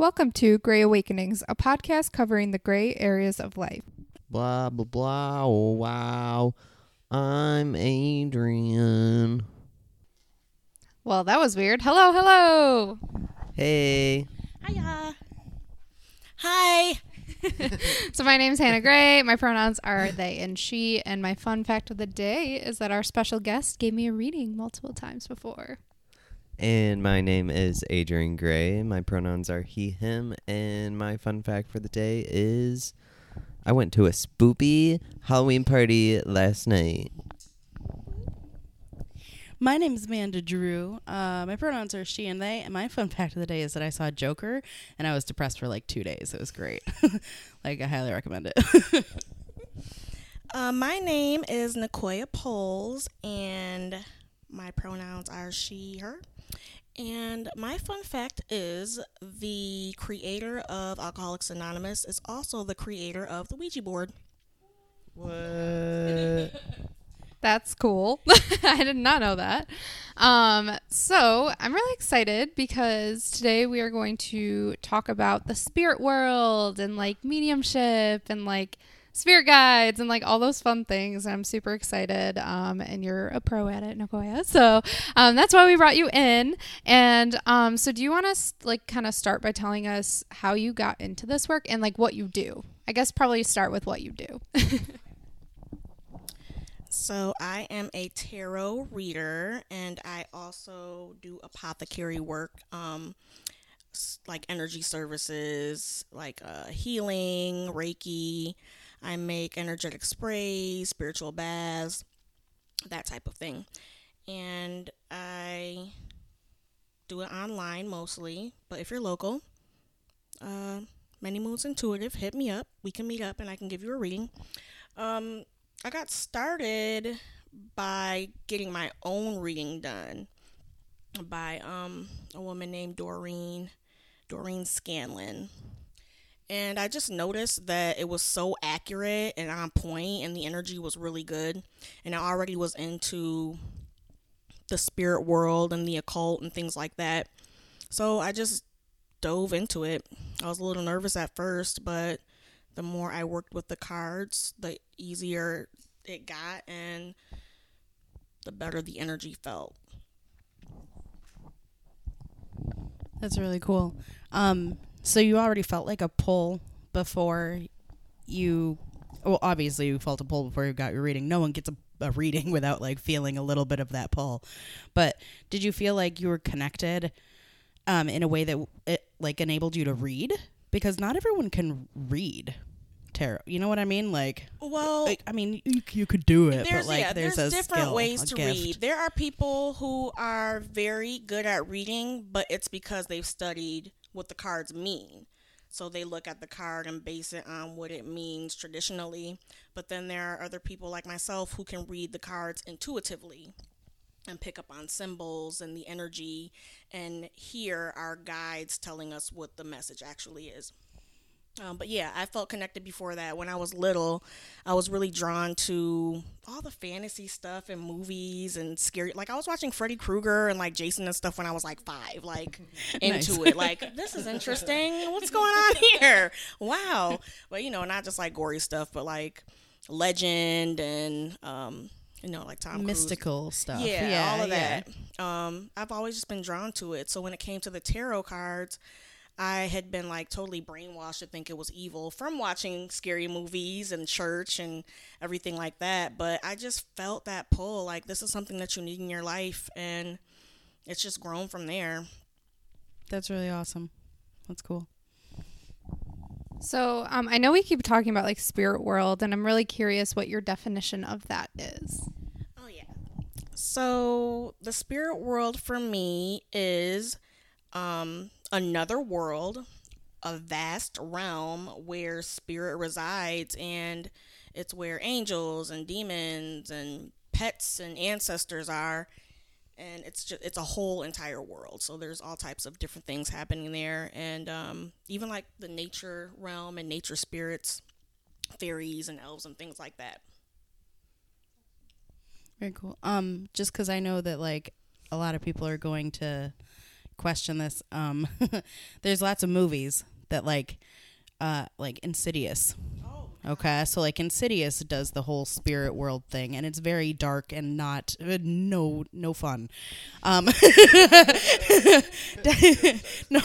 Welcome to Gray Awakenings, a podcast covering the gray areas of life. Blah, blah, blah, oh, wow. I'm Adrian. Well, that was weird. Hello, hello. Hey. Hiya. Hi. So my name's Hannah Gray. My pronouns are they and she. And my fun fact of the day is that our special guest gave me a reading multiple times before. And my name is Adrian Gray. My pronouns are he, him. And my fun fact for the day is I went to a spoopy Halloween party last night. My name is Amanda Drew. My pronouns are she and they. And my fun fact of the day is that I saw Joker and I was depressed for like 2 days. It was great. I highly recommend it. My name is Nicoya Poles and my pronouns are she, her. And my fun fact is the creator of Alcoholics Anonymous is also the creator of the Ouija board. What? That's cool. I did not know that. So I'm really excited because today we are going to talk about the spirit world and like mediumship and like spirit guides and like all those fun things. And I'm super excited. And you're a pro at it, Nicoya. So that's why we brought you in. And so do you want to like kind of start by telling us how you got into this work and like what you do? I guess probably start with what you do. So I am a tarot reader, and I also do apothecary work, like energy services, like healing, Reiki. I make energetic sprays, spiritual baths, that type of thing. And I do it online mostly, but if you're local, Many Moons Intuitive, hit me up. We can meet up, and I can give you a reading. I got started by getting my own reading done by a woman named Doreen Scanlon. And I just noticed that it was so accurate and on point, and the energy was really good. And I already was into the spirit world and the occult and things like that. So I just dove into it. I was a little nervous at first, but the more I worked with the cards, the easier it got and the better the energy felt. That's really cool. So you already felt like a pull before you... Well, obviously you felt a pull before you got your reading. No one gets a reading without like feeling a little bit of that pull. But did you feel like you were connected in a way that it like enabled you to read? Because not everyone can read tarot. You know what I mean? Like, well, I mean, you could do it, but like, there's different skill, ways to read. There are people who are very good at reading, but it's because they've studied what the cards mean. So they look at the card and base it on what it means traditionally. But then there are other people like myself who can read the cards intuitively and pick up on symbols and the energy and hear our guides telling us what the message actually is. But yeah, I felt connected before that. When I was little, I was really drawn to all the fantasy stuff and movies and scary. Like I was watching Freddy Krueger and like Jason and stuff when I was like 5, like into it. Like, this is interesting. What's going on here? Wow. But you know, not just like gory stuff, but like legend and, you know, like Tom mystical Cruise stuff. Yeah, all of that. Yeah. I've always just been drawn to it. So when it came to the tarot cards, I had been like totally brainwashed to think it was evil from watching scary movies and church and everything like that. But I just felt that pull, like this is something that you need in your life, and it's just grown from there. That's really awesome. That's cool. So I know we keep talking about like spirit world, and I'm really curious what your definition of that is. Oh, yeah. So the spirit world for me is another world, a vast realm where spirit resides, and it's where angels and demons and pets and ancestors are. And it's a whole entire world. So there's all types of different things happening there. And even like the nature realm and nature spirits, fairies and elves and things like that. Very cool. Just because I know that like a lot of people are going to question this. There's lots of movies that like Insidious. Okay, so like Insidious does the whole spirit world thing, and it's very dark and not no fun. No,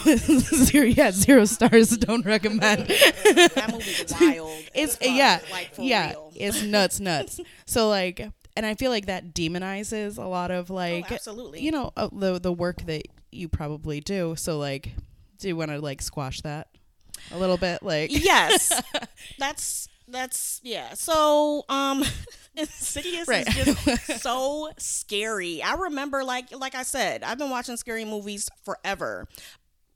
zero stars. Don't recommend. That movie's wild. It's it's nuts. So like, and I feel like that demonizes a lot of like, absolutely, you know, the work that you probably do. So like, do you want to like squash that a little bit? Like, yes. That's yeah. So Insidious is just so scary. I remember like I said, I've been watching scary movies forever.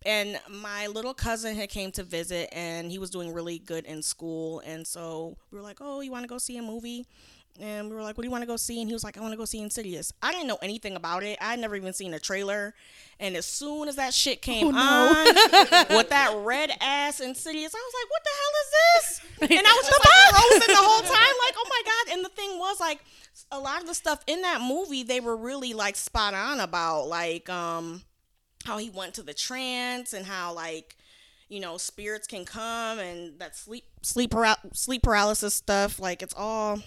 And my little cousin had came to visit and he was doing really good in school, and so we were like, "Oh, you want to go see a movie?" And we were like, "What do you want to go see?" And he was like, "I want to go see Insidious." I didn't know anything about it. I had never even seen a trailer. And as soon as that shit came on with that red ass Insidious, I was like, "What the hell is this?" And I was just like frozen the whole time, like, "Oh my god!" And the thing was, like, a lot of the stuff in that movie they were really like spot on about, like, how he went to the trance and how like, you know, spirits can come and that sleep paralysis stuff. Like, it's all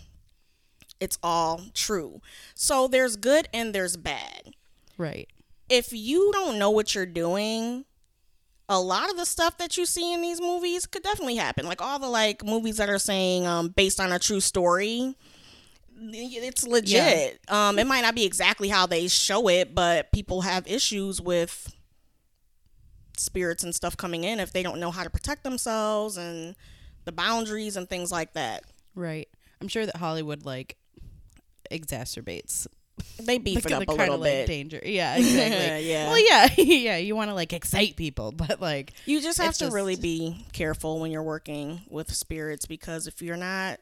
true. So there's good and there's bad. Right. If you don't know what you're doing, a lot of the stuff that you see in these movies could definitely happen. Like all the like movies that are saying based on a true story, it's legit. Yeah. It might not be exactly how they show it, but people have issues with spirits and stuff coming in if they don't know how to protect themselves and the boundaries and things like that. Right. I'm sure that Hollywood like exacerbates. They beef it up a little bit. Like danger. Yeah, exactly. Yeah. Well, yeah, yeah. You want to like excite people, but like you just have to really be careful when you're working with spirits, because if you're not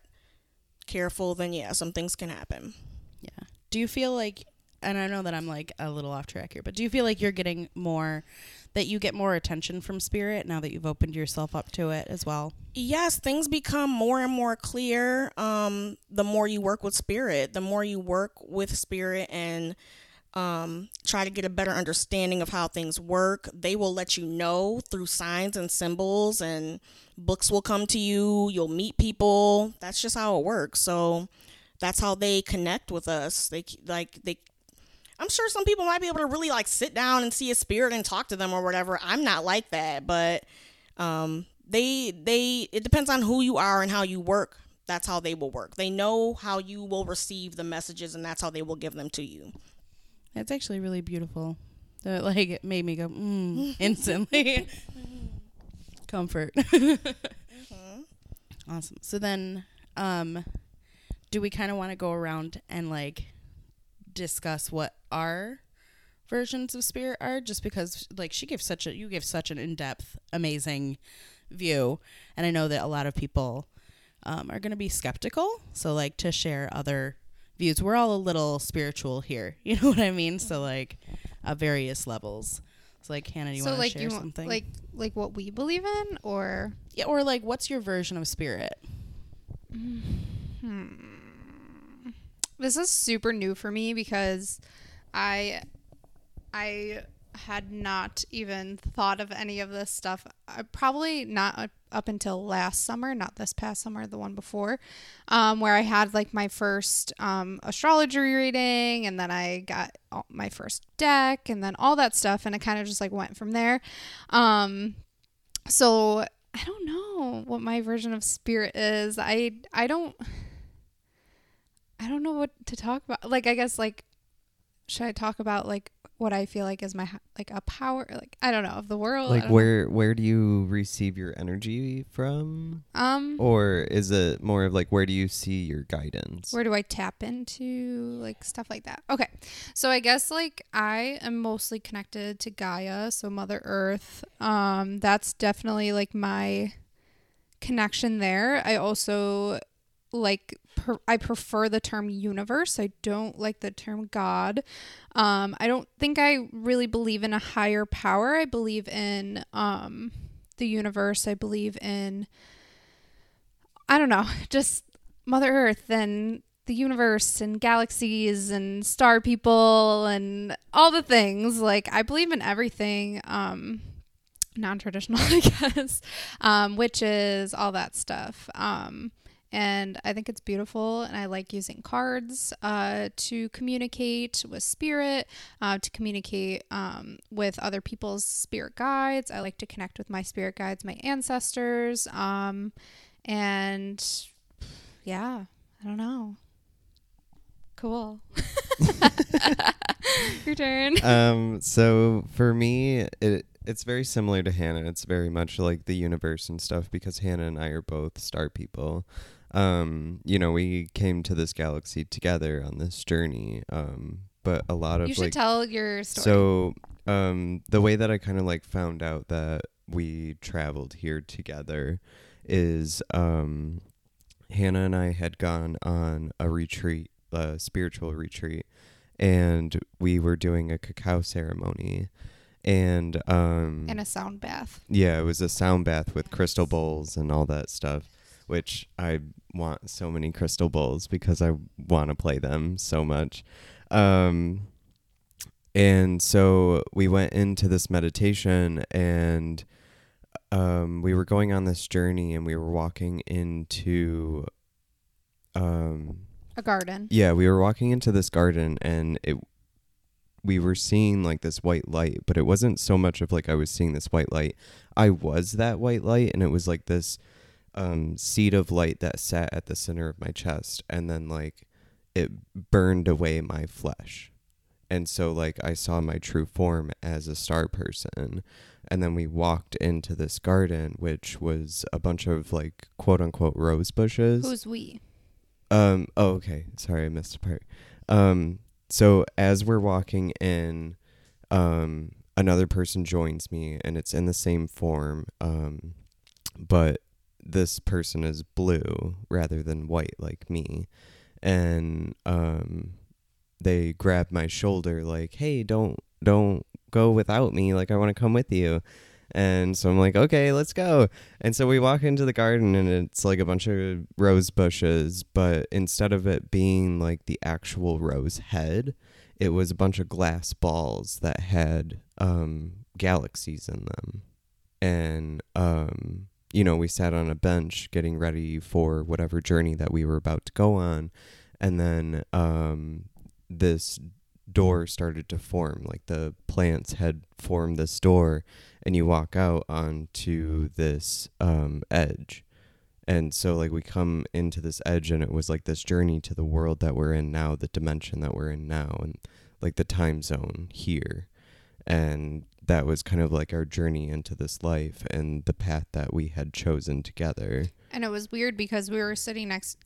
careful, then yeah, some things can happen. Yeah. Do you feel like, and I know that I'm like a little off track here, but do you feel like you're getting more, that you get more attention from spirit now that you've opened yourself up to it as well? Yes, things become more and more clear the more you work with spirit, and try to get a better understanding of how things work. They will let you know through signs and symbols, and books will come to you. You'll meet people. That's just how it works. So that's how they connect with us. I'm sure some people might be able to really like sit down and see a spirit and talk to them or whatever. I'm not like that, but it depends on who you are and how you work. That's how they will work. They know how you will receive the messages, and that's how they will give them to you. That's actually really beautiful. That like it made me go instantly. Comfort. Mm-hmm. Awesome. So then, do we kind of want to go around and like discuss what our versions of spirit are, just because like you give such an in-depth amazing view, and I know that a lot of people are going to be skeptical, so like to share other views. We're all a little spiritual here, you know what I mean? So like various levels. So like, Hannah, do you want to share something like what we believe in, or yeah, or like what's your version of spirit? This is super new for me because I had not even thought of any of this stuff. Probably not up until last summer, not this past summer, the one before, where I had like my first astrology reading, and then I got my first deck, and then all that stuff, and it kind of just like went from there. So I don't know what my version of spirit is. I don't know what to talk about. Like, I guess, like, should I talk about, like, what I feel like is my, like, a power? Like, I don't know, of the world. Like, where do you receive your energy from? Or is it more of, like, where do you see your guidance? Where do I tap into, like, stuff like that? Okay. So, I guess, like, I am mostly connected to Gaia, so Mother Earth. That's definitely, like, my connection there. I also, like... I prefer the term universe. I don't like the term God. I don't think I really believe in a higher power. I believe in the universe. I believe in, I don't know, just Mother Earth and the universe and galaxies and star people and all the things. Like, I believe in everything non-traditional, I guess, witches, all that stuff. And I think it's beautiful, and I like using cards to communicate with spirit, to communicate with other people's spirit guides. I like to connect with my spirit guides, my ancestors, and yeah, I don't know. Cool. Your turn. So for me, it's very similar to Hannah. It's very much like the universe and stuff, because Hannah and I are both star people. You know, we came to this galaxy together on this journey. But a lot of you should tell your story. So, the way that I kind of like found out that we traveled here together is, Hannah and I had gone on a retreat, a spiritual retreat, and we were doing a cacao ceremony and, and a sound bath. Yeah, it was a sound bath with crystal bowls and all that stuff, which I want so many crystal bowls because I want to play them so much. And so we went into this meditation, and we were going on this journey, and we were walking into a garden. Yeah, we were walking into this garden, and we were seeing like this white light, but it wasn't so much of like I was seeing this white light. I was that white light, and it was like this seed of light that sat at the center of my chest, and then like it burned away my flesh. And so like I saw my true form as a star person. And then we walked into this garden, which was a bunch of like quote unquote rose bushes. Who's we? Oh, okay. Sorry, I missed a part. So as we're walking in, another person joins me, and it's in the same form. But this person is blue rather than white like me. And, they grabbed my shoulder like, hey, don't go without me. Like, I want to come with you. And so I'm like, okay, let's go. And so we walk into the garden, and it's like a bunch of rose bushes, but instead of it being like the actual rose head, it was a bunch of glass balls that had galaxies in them. And, you know, we sat on a bench getting ready for whatever journey that we were about to go on. And then this door started to form, like the plants had formed this door, and you walk out onto this edge. And so like we come into this edge, and it was like this journey to the world that we're in now, the dimension that we're in now, and like the time zone here. And that was kind of like our journey into this life and the path that we had chosen together. And it was weird because we were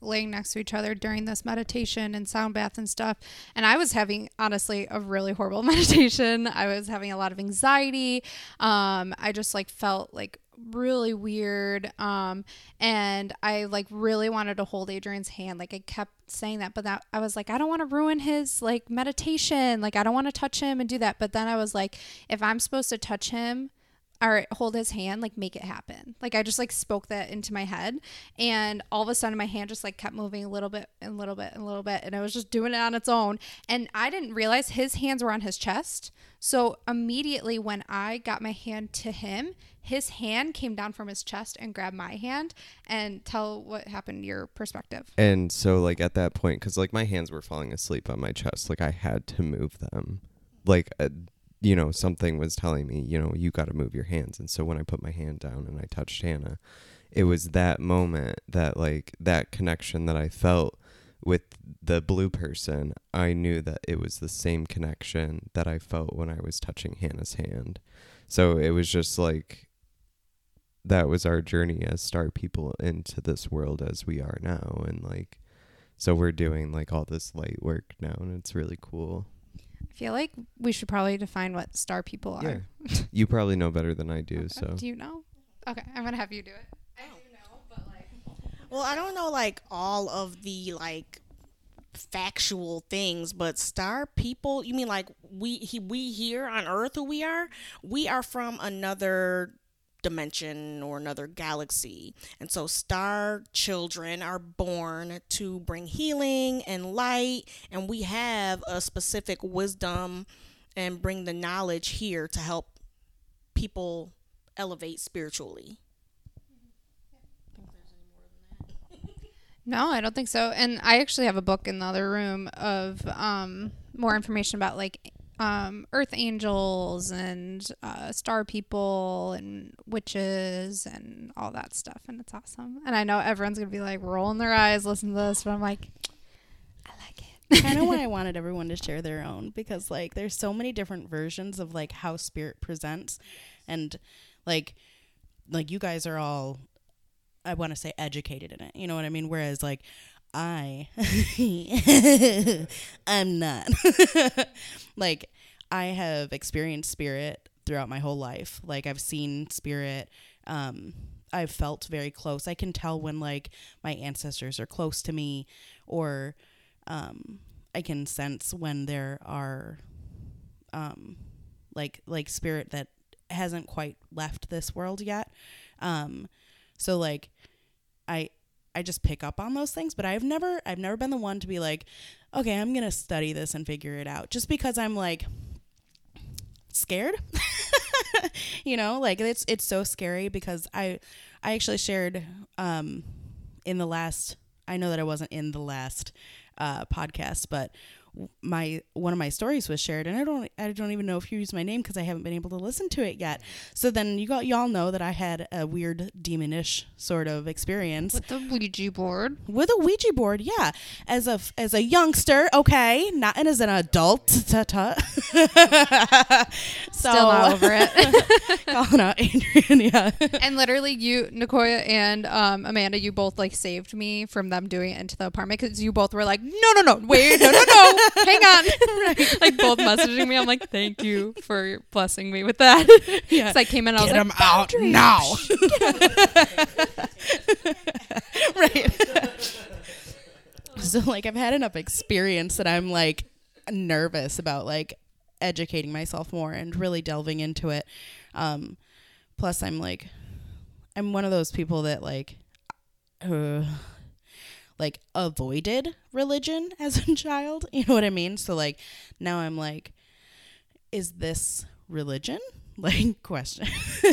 laying next to each other during this meditation and sound bath and stuff. And I was having, honestly, a really horrible meditation. I was having a lot of anxiety. I just like felt like really weird. And I like really wanted to hold Adrian's hand. Like I kept saying that, but I was like, I don't want to ruin his like meditation. Like I don't want to touch him and do that. But then I was like, if I'm supposed to touch him, or hold his hand, like make it happen. Like I just like spoke that into my head, and all of a sudden my hand just like kept moving a little bit and a little bit and a little bit, and I was just doing it on its own. And I didn't realize his hands were on his chest. So immediately when I got my hand to him, his hand came down from his chest and grabbed my hand. And tell what happened to your perspective. And so like at that point, because like my hands were falling asleep on my chest, like I had to move them. Like you know, something was telling me, you know, you got to move your hands. And so when I put my hand down and I touched Hannah, it was that moment that like that connection that I felt with the blue person, I knew that it was the same connection that I felt when I was touching Hannah's hand. So it was just like, that was our journey as star people into this world as we are now. And like, so we're doing like all this light work now, and it's really cool. I feel like we should probably define what star people are. Yeah. You probably know better than I do. Okay. So do you know? Okay, I'm gonna have you do it. I do know, but like, well, I don't know like all of the like factual things, but star people. You mean like we here on Earth who we are? We are from another dimension or another galaxy. And so star children are born to bring healing and light, and we have a specific wisdom and bring the knowledge here to help people elevate spiritually. No, I don't think so. And I actually have a book in the other room of more information about like earth angels and star people and witches and all that stuff. And it's awesome. And I know everyone's going to be like rolling their eyes, listen to this. But I'm like, I like it. Kind of why I wanted everyone to share their own, because like there's so many different versions of like how spirit presents. And like you guys are all, I want to say, educated in it. You know what I mean? Whereas like I'm not. Like I have experienced spirit throughout my whole life. Like I've seen spirit. I've felt very close. I can tell when like my ancestors are close to me, or I can sense when there are like spirit that hasn't quite left this world yet. So like I just pick up on those things, but I've never been the one to be like, okay, I'm going to study this and figure it out, just because I'm like scared, you know, like it's so scary, because I actually shared, I know that I wasn't in the last, podcast, but one of my stories was shared, and I don't even know if you used my name, because I haven't been able to listen to it yet. So then y'all know that I had a weird demonish sort of experience with a Ouija board, yeah, as a youngster, okay, not as an adult. So, still not over it. Calling out Adrian, yeah. And literally, you, Nicoya and Amanda, you both like saved me from them doing it into the apartment, because you both were like, no, wait, no. Hang on. Right. Like both messaging me. I'm like, thank you for blessing me with that. Yeah. So I came in and I was like, out now. Right. So like I've had enough experience that I'm like nervous about like educating myself more and really delving into it. Plus I'm one of those people that like avoided religion as a child, you know what I mean? So like now I'm like, is this religion? Like question,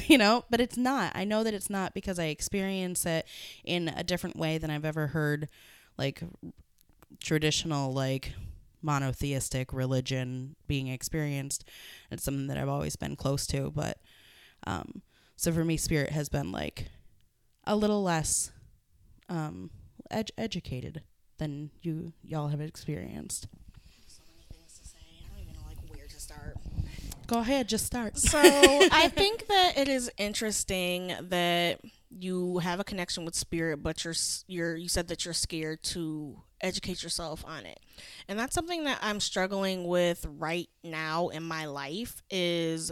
you know, but it's not. I know that it's not, because I experience it in a different way than I've ever heard like traditional like monotheistic religion being experienced. It's something that I've always been close to, but so for me spirit has been like a little less educated than y'all have experienced. So many things to say. I don't even know where to start. Go ahead, just start. So I think that it is interesting that you have a connection with spirit, but you said that you're scared to educate yourself on it. And that's something that I'm struggling with right now in my life, is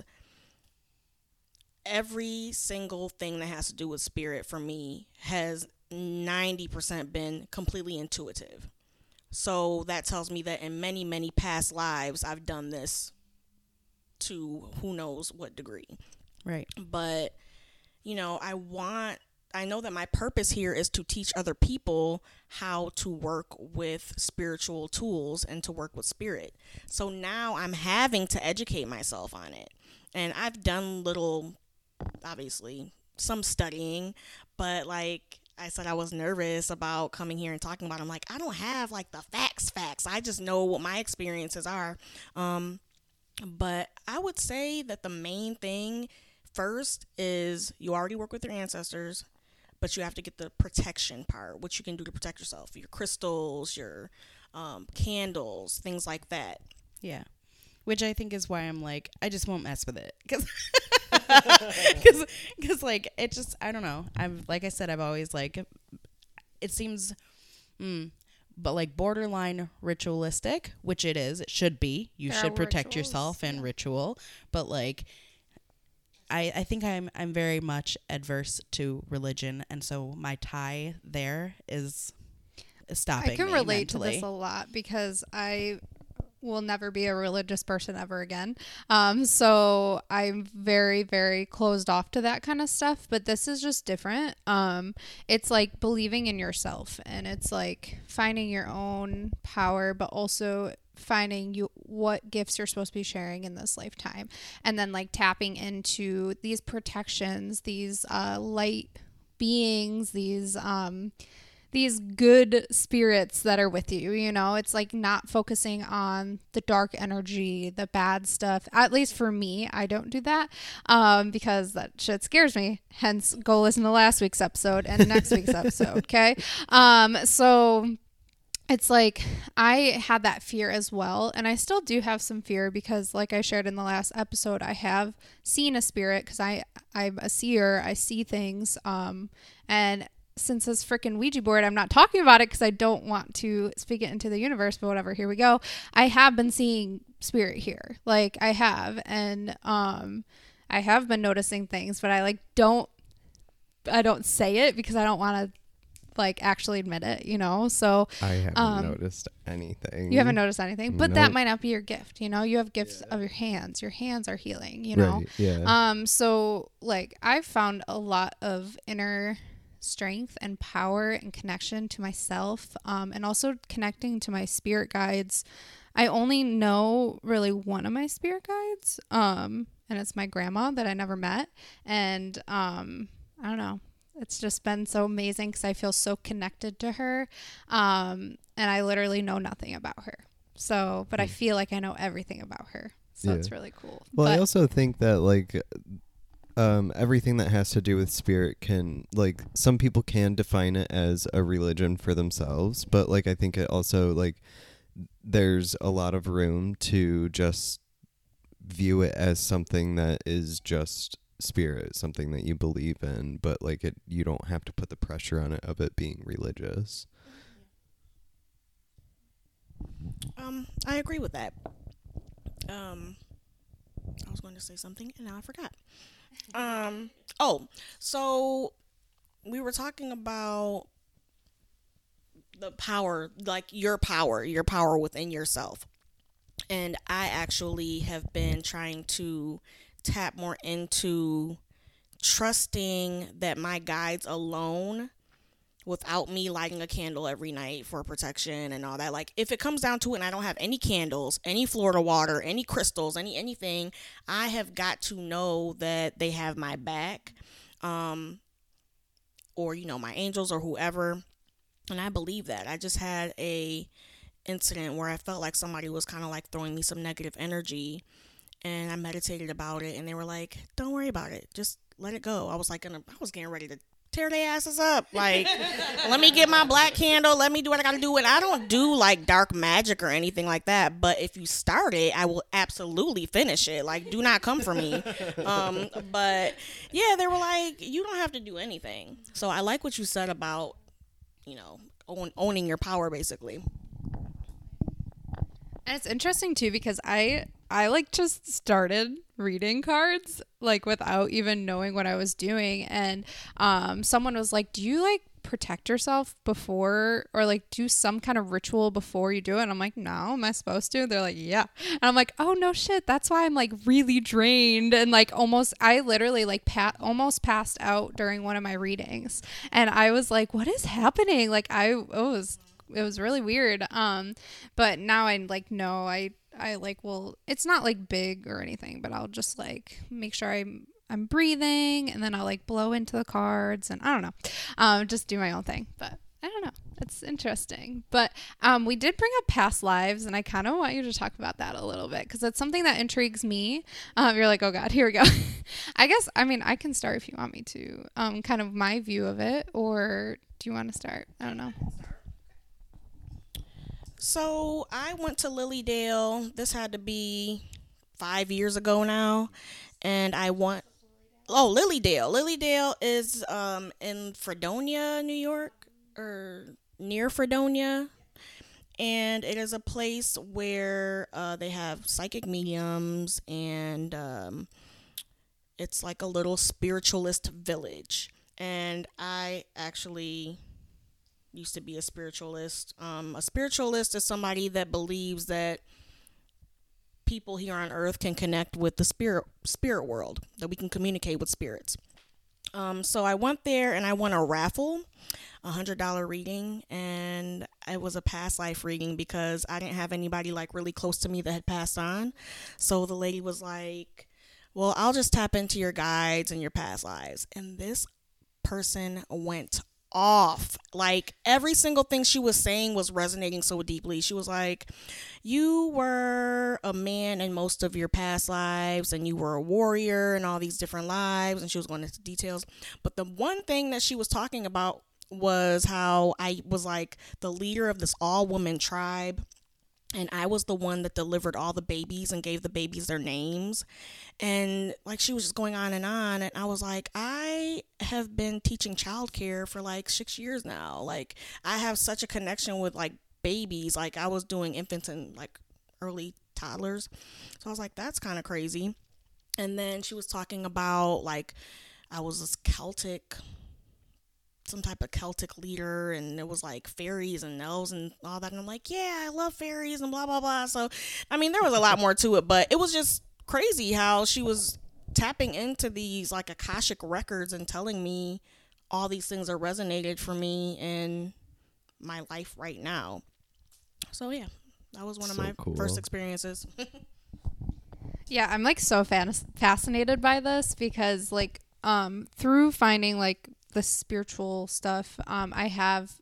every single thing that has to do with spirit for me has 90% been completely intuitive. So that tells me that in many, many past lives, I've done this to who knows what degree. Right. But, you know, I know that my purpose here is to teach other people how to work with spiritual tools and to work with spirit. So now I'm having to educate myself on it. And I've done little, obviously, some studying, but like I said, I was nervous about coming here and talking about it. I'm like, I don't have like the facts. I just know what my experiences are. But I would say that the main thing first is you already work with your ancestors, but you have to get the protection part, what you can do to protect yourself, your crystals, your candles, things like that. Yeah. Which I think is why I'm like, I just won't mess with it. Because like, it just, I don't know. I've, like I said, I've always like, it seems, but like borderline ritualistic, which it is, it should be. You should protect yourself in ritual. But like, I think I'm very much adverse to religion. And so my tie there is stopping me mentally. I can relate to this a lot, because I will never be a religious person ever again. So I'm very, very closed off to that kind of stuff, but this is just different. It's like believing in yourself, and it's like finding your own power, but also finding what gifts you're supposed to be sharing in this lifetime. And then like tapping into these protections, these light beings, these good spirits that are with you, you know. It's like not focusing on the dark energy, the bad stuff. At least for me, I don't do that because that shit scares me. Hence, go listen to last week's episode and next week's episode, okay? So it's like I had that fear as well, and I still do have some fear because, like I shared in the last episode, I have seen a spirit because I'm a seer. I see things, and since this freaking Ouija board, I'm not talking about it because I don't want to speak it into the universe, but whatever, here we go. I have been seeing spirit here. Like I have, and I have been noticing things, but I don't say it because I don't want to like actually admit it, you know? So I haven't noticed anything. You haven't noticed anything, but that might not be your gift. You know, you have gifts of your hands. Your hands are healing, you know? Right. Yeah. So like I've found a lot of inner strength and power and connection to myself, and also connecting to my spirit guides. I only know really one of my spirit guides, and it's my grandma that I never met. And I don't know, it's just been so amazing because I feel so connected to her, and I literally know nothing about her. So, but I feel like I know everything about her. So it's really cool. Well, but I also think that like everything that has to do with spirit can, like, some people can define it as a religion for themselves, but like I think it also, like, there's a lot of room to just view it as something that is just spirit, something that you believe in, but like it, you don't have to put the pressure on it of it being religious. I agree with that. I was going to say something and now I forgot. So we were talking about the power, like your power within yourself. And I actually have been trying to tap more into trusting that my guides alone, without me lighting a candle every night for protection and all that. Like if it comes down to it and I don't have any candles, any Florida water, any crystals, anything, I have got to know that they have my back, or, you know, my angels or whoever. And I believe that. I just had a incident where I felt like somebody was kind of like throwing me some negative energy, and I meditated about it, and they were like, don't worry about it. Just let it go. I was getting ready to tear their asses up. Like, let me get my black candle. Let me do what I got to do. And I don't do like dark magic or anything like that. But if you start it, I will absolutely finish it. Like, do not come for me. But yeah, they were like, you don't have to do anything. So I like what you said about, you know, owning your power basically. And it's interesting too, because I like just started reading cards like without even knowing what I was doing, and someone was like, do you like protect yourself before, or like do some kind of ritual before you do it? And I'm like, no, am I supposed to? And they're like, yeah. And I'm like, oh no shit, that's why I'm like really drained and like almost, I literally like almost passed out during one of my readings, and I was like, what is happening? Like it was really weird. But now I like know I like, well, it's not like big or anything, but I'll just like make sure I'm breathing, and then I'll like blow into the cards, and I don't know, just do my own thing. But I don't know, it's interesting. But we did bring up past lives, and I kind of want you to talk about that a little bit because it's something that intrigues me. You're like, oh God, here we go. I guess, I mean, I can start if you want me to, kind of my view of it, or do you want to start? I don't know. So I went to Lilydale. This had to be 5 years ago now, and Lilydale. Lilydale is in Fredonia, New York, or near Fredonia, and it is a place where they have psychic mediums, and it's like a little spiritualist village. And I actually used to be a spiritualist. A spiritualist is somebody that believes that people here on earth can connect with the spirit world, that we can communicate with spirits. So I went there and I won a raffle, $100 reading, and it was a past life reading because I didn't have anybody like really close to me that had passed on. So the lady was like, well, I'll just tap into your guides and your past lives. And this person went off. Like every single thing she was saying was resonating so deeply. She was like, you were a man in most of your past lives and you were a warrior in all these different lives. And she was going into details. But the one thing that she was talking about was how I was like the leader of this all-woman tribe. And I was the one that delivered all the babies and gave the babies their names. And like she was just going on. And I was like, I have been teaching childcare for like 6 years now. Like I have such a connection with like babies. Like I was doing infants and like early toddlers. So I was like, that's kind of crazy. And then she was talking about like I was this Celtic, some type of Celtic leader, and it was like fairies and elves and all that, and I'm like, yeah, I love fairies and blah blah blah. So I mean there was a lot more to it, but it was just crazy how she was tapping into these like Akashic records and telling me all these things that resonated for me in my life right now. So yeah, that was one of my first experiences. Yeah, I'm like so fascinated by this because like through finding like the spiritual stuff, I have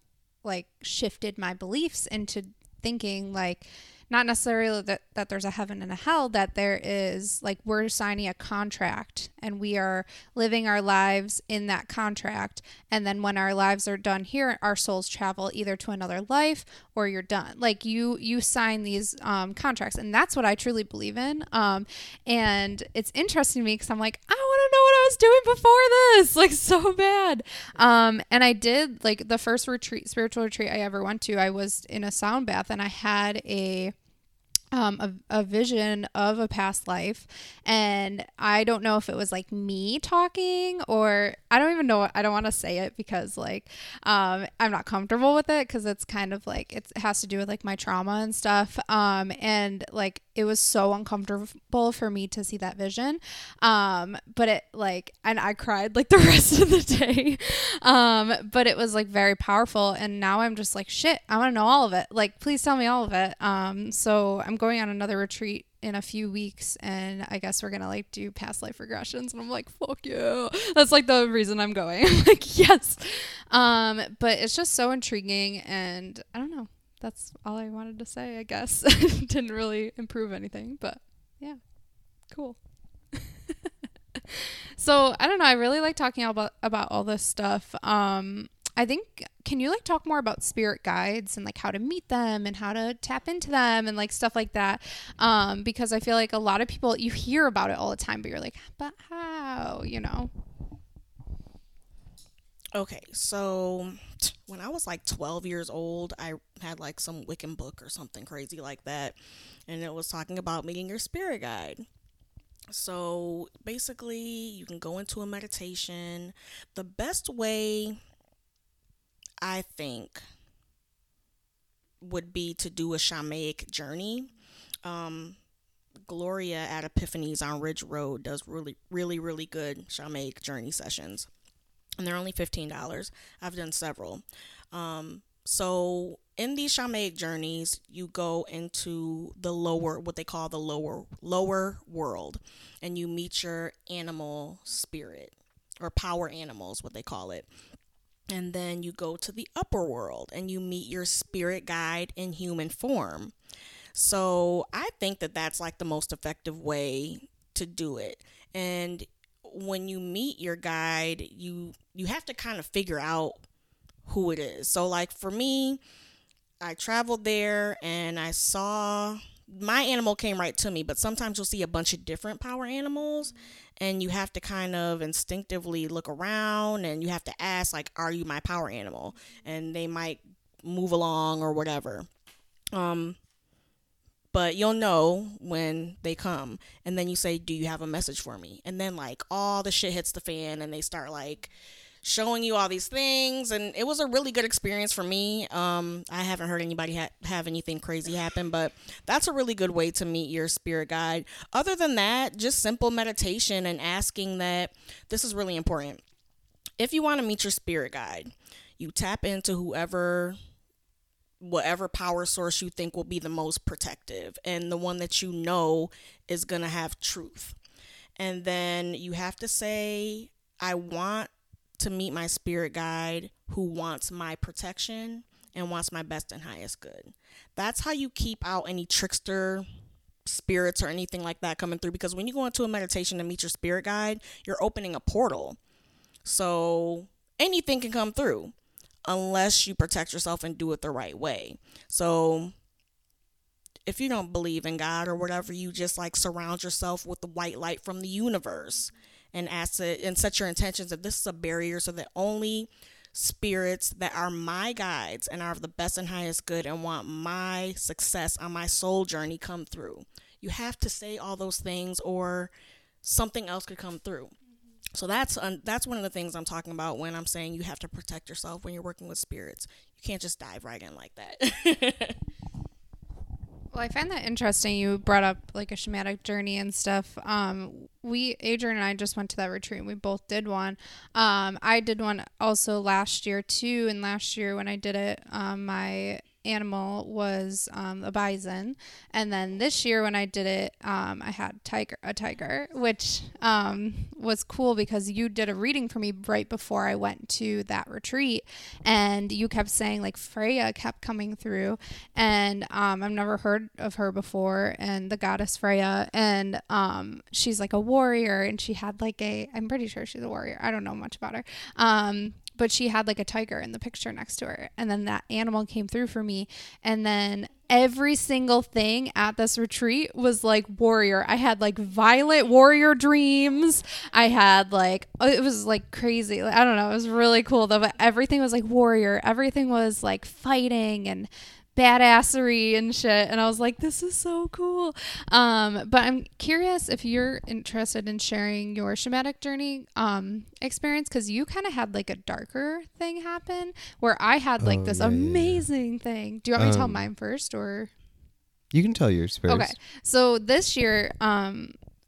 like shifted my beliefs into thinking like not necessarily that there's a heaven and a hell, that there is like we're signing a contract and we are living our lives in that contract. And then when our lives are done here, our souls travel either to another life or you're done. Like you sign these contracts, and that's what I truly believe in. And it's interesting to me because I'm like, I want to know what I was doing before this, like so bad. And I did like the first spiritual retreat I ever went to, I was in a sound bath and I had a vision of a past life, and I don't know if it was like me talking or I don't even know. I don't want to say it because like I'm not comfortable with it because it's kind of like it has to do with like my trauma and stuff, and like it was so uncomfortable for me to see that vision, but it like, and I cried like the rest of the day, but it was like very powerful, and now I'm just like, shit, I want to know all of it, like please tell me all of it. So I'm going on another retreat in a few weeks, and I guess we're gonna like do past life regressions, and I'm like, fuck yeah, that's like the reason I'm going. I'm like, yes. But it's just so intriguing, and I don't know, that's all I wanted to say, I guess. Didn't really improve anything, but yeah, cool. So I don't know, I really like talking about all this stuff. I think, can you like talk more about spirit guides and like how to meet them and how to tap into them and like stuff like that? Because I feel like a lot of people, you hear about it all the time, but you're like, but how, you know? Okay, so when I was like 12 years old, I had like some Wiccan book or something crazy like that. And it was talking about meeting your spirit guide. So basically you can go into a meditation. The best way, I think, would be to do a shamanic journey. Gloria at Epiphany's on Ridge Road does really, really, really good shamanic journey sessions, and they're only $15. I've done several. So in these shamanic journeys, you go into the lower, what they call the lower world, and you meet your animal spirit, or power animals, what they call it. And then you go to the upper world and you meet your spirit guide in human form. So I think that that's like the most effective way to do it. And when you meet your guide, you have to kind of figure out who it is. So like for me, I traveled there and I saw my animal came right to me, but sometimes you'll see a bunch of different power animals. And you have to kind of instinctively look around, and you have to ask, like, are you my power animal? And they might move along or whatever. But you'll know when they come. And then you say, do you have a message for me? And then, like, all the shit hits the fan, and they start, like, showing you all these things, and it was a really good experience for me. I haven't heard anybody have anything crazy happen, but that's a really good way to meet your spirit guide. Other than that, just simple meditation and asking that. This is really important. If you want to meet your spirit guide, you tap into whatever power source you think will be the most protective and the one that you know is going to have truth. And then you have to say, I want to meet my spirit guide who wants my protection and wants my best and highest good. That's how you keep out any trickster spirits or anything like that coming through. Because when you go into a meditation to meet your spirit guide, you're opening a portal. So anything can come through unless you protect yourself and do it the right way. So if you don't believe in God or whatever, you just like surround yourself with the white light from the universe and ask it and set your intentions that this is a barrier so that only spirits that are my guides and are of the best and highest good and want my success on my soul journey come through. You have to say all those things or something else could come through. So that's one of the things I'm talking about when I'm saying you have to protect yourself when you're working with spirits. You can't just dive right in like that. Well, I find that interesting. You brought up like a shamanic journey and stuff. Adrian and I just went to that retreat and we both did one. I did one also last year too. And last year when I did it, my animal was a bison. And then this year when I did it, I had a tiger, which was cool because you did a reading for me right before I went to that retreat. And you kept saying like Freya kept coming through, and I've never heard of her before, and the goddess Freya, and she's like a warrior, and she had like I'm pretty sure she's a warrior. I don't know much about her. But she had like a tiger in the picture next to her. And then that animal came through for me. And then every single thing at this retreat was like warrior. I had like violent warrior dreams. I had like, it was like crazy. I don't know. It was really cool though. But everything was like warrior. Everything was like fighting and badassery and shit. And I was like, this is so cool. But I'm curious if you're interested in sharing your shamanic journey experience, because you kind of had like a darker thing happen where I had like this amazing thing. Do you want me to tell mine first, or you can tell yours first? Okay, so this year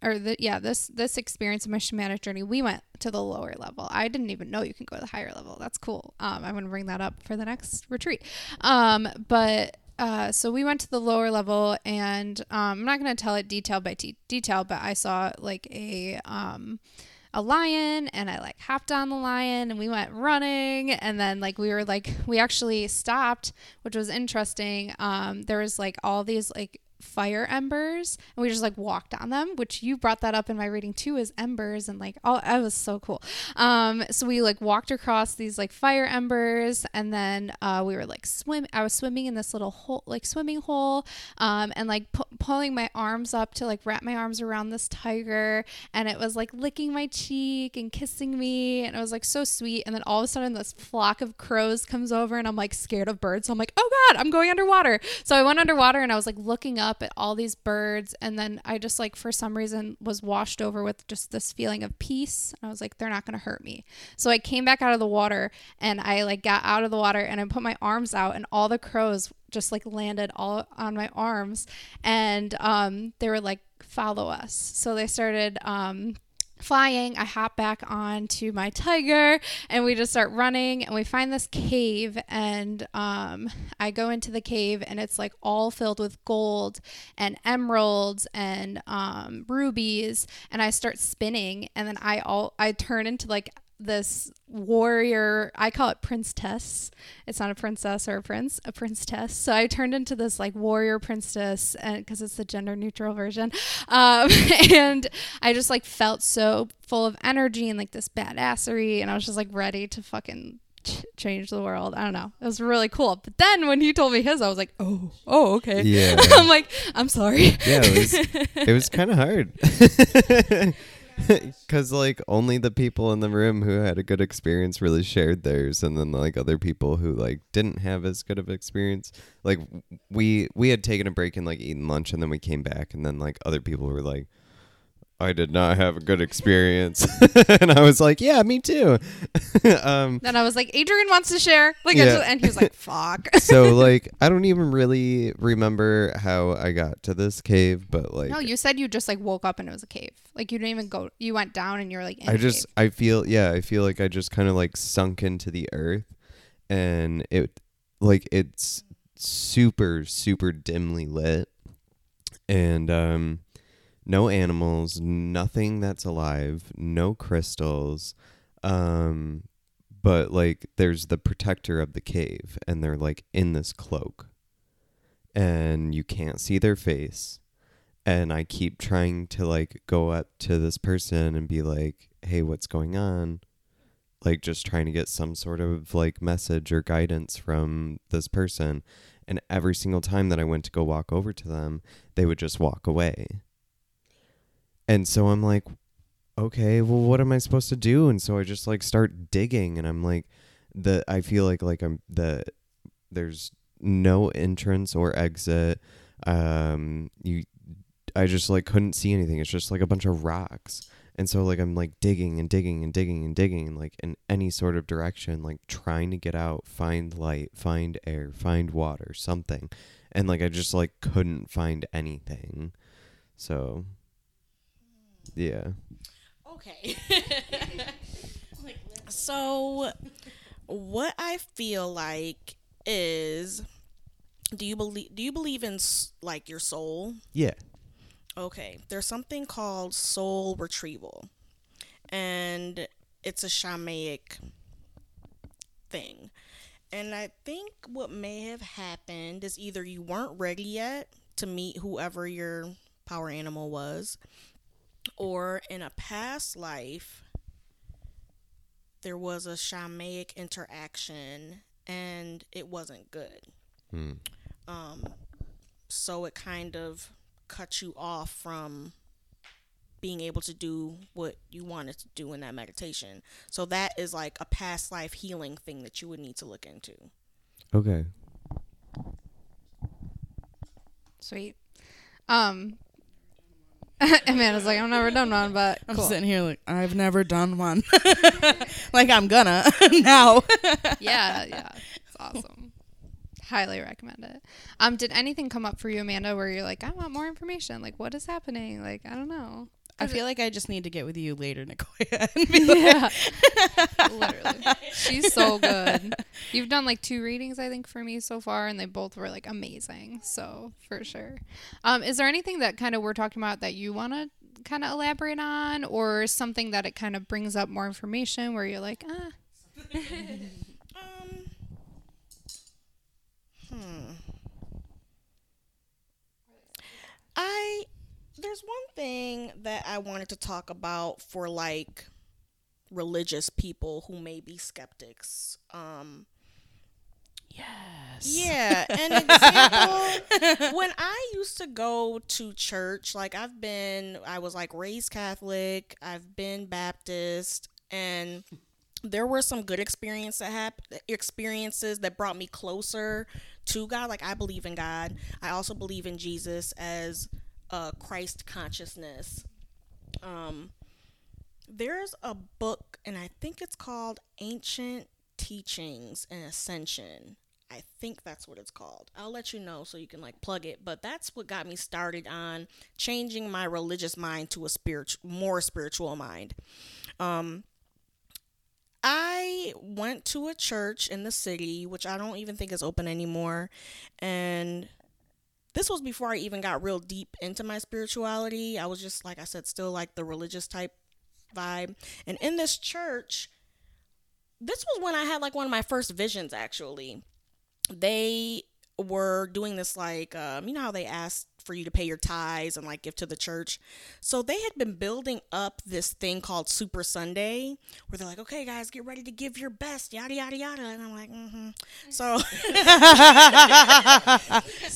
this experience of my shamanic journey, we went to the lower level. I didn't even know you can go to the higher level. That's cool. I'm going to bring that up for the next retreat. So we went to the lower level, and I'm not going to tell it detail by detail, but I saw like a lion, and I like hopped on the lion, and we went running, and then like we actually stopped, which was interesting. There was like all these like fire embers, and we just like walked on them, which you brought that up in my reading too, is embers, and like all that was so cool. So we like walked across these like fire embers, and then we were like I was swimming in this little hole, like swimming hole, and like pulling my arms up to like wrap my arms around this tiger, and it was like licking my cheek and kissing me, and it was like so sweet. And then all of a sudden this flock of crows comes over, and I'm like scared of birds, so I'm like, oh god, I'm going underwater. So I went underwater, and I was like looking up at all these birds, and then I just like for some reason was washed over with just this feeling of peace, and I was like, they're not gonna hurt me. So I came back out of the water, and I like got out of the water, and I put my arms out, and all the crows just like landed all on my arms, and they were like, follow us. So they started flying. I hop back on to my tiger, and we just start running, and we find this cave, and I go into the cave, and it's like all filled with gold and emeralds and rubies, and I start spinning, and then I turn into like this warrior. I call it princess. It's not a princess or a princess. So I turned into this like warrior princess, and because it's the gender neutral version, and I just like felt so full of energy and like this badassery, and I was just like ready to fucking change the world. I don't know. It was really cool. But then when he told me his, I was like, oh, okay. Yeah. I'm like, I'm sorry. Yeah, it was kind of hard. Because like only the people in the room who had a good experience really shared theirs, and then like other people who like didn't have as good of experience, like we had taken a break and like eaten lunch, and then we came back, and then like other people were like, I did not have a good experience. And I was like, yeah, me too. Then I was like, Adrian wants to share. Like, yeah. And he was like, fuck. So, like, I don't even really remember how I got to this cave, but like. No, you said you just like woke up and it was a cave. Like, you didn't even go. You went down and you were like, in a cave. I feel like I just kind of like sunk into the earth, and it's super, super dimly lit. And, no animals, nothing that's alive, no crystals, but like there's the protector of the cave, and they're like in this cloak, and you can't see their face. And I keep trying to like go up to this person and be like, hey, what's going on? Like just trying to get some sort of like message or guidance from this person. And every single time that I went to go walk over to them, they would just walk away. And so I'm like, okay, well, what am I supposed to do? And so I just like start digging, and I'm like, I feel like there's no entrance or exit. I just like couldn't see anything. It's just like a bunch of rocks. And so like I'm like digging like in any sort of direction, like trying to get out, find light, find air, find water, something. And like I just like couldn't find anything. So. Yeah. Okay. So what I feel like is, do you believe in like your soul? Yeah. Okay. There's something called soul retrieval, and it's a shamanic thing. And I think what may have happened is either you weren't ready yet to meet whoever your power animal was, or in a past life, there was a shamanic interaction and it wasn't good. Mm. So it kind of cut you off from being able to do what you wanted to do in that meditation. So that is like a past life healing thing that you would need to look into. Okay. Sweet. Amanda's like, I've never done one, but cool. I'm sitting here like, I've never done one. Like, I'm gonna now. Yeah. It's awesome. Highly recommend it. Did anything come up for you, Amanda, where you're like, I want more information. Like, what is happening? Like, I don't know. I feel like I just need to get with you later, Nicoya. And be like, literally. She's so good. You've done like 2 readings, I think, for me so far, and they both were like amazing. So for sure. Is there anything that kind of we're talking about that you want to kind of elaborate on, or something that it kind of brings up more information where you're like, ah? There's one thing that I wanted to talk about for like religious people who may be skeptics. Yes. Yeah. An example, when I used to go to church, like I was like raised Catholic, I've been Baptist, and there were some good experiences that brought me closer to God. Like I believe in God. I also believe in Jesus as Christ consciousness. There's a book, and I think it's called Ancient Teachings and Ascension. I think that's what it's called. I'll let you know so you can like plug it, but that's what got me started on changing my religious mind to a more spiritual mind. I went to a church in the city, which I don't even think is open anymore, and this was before I even got real deep into my spirituality. I was just, like I said, still like the religious type vibe. And in this church, this was when I had like one of my first visions, actually. They were doing this like, you know how they asked for you to pay your tithes and like give to the church. So they had been building up this thing called Super Sunday, where they're like, okay guys, get ready to give your best, yada yada yada. And I'm like, So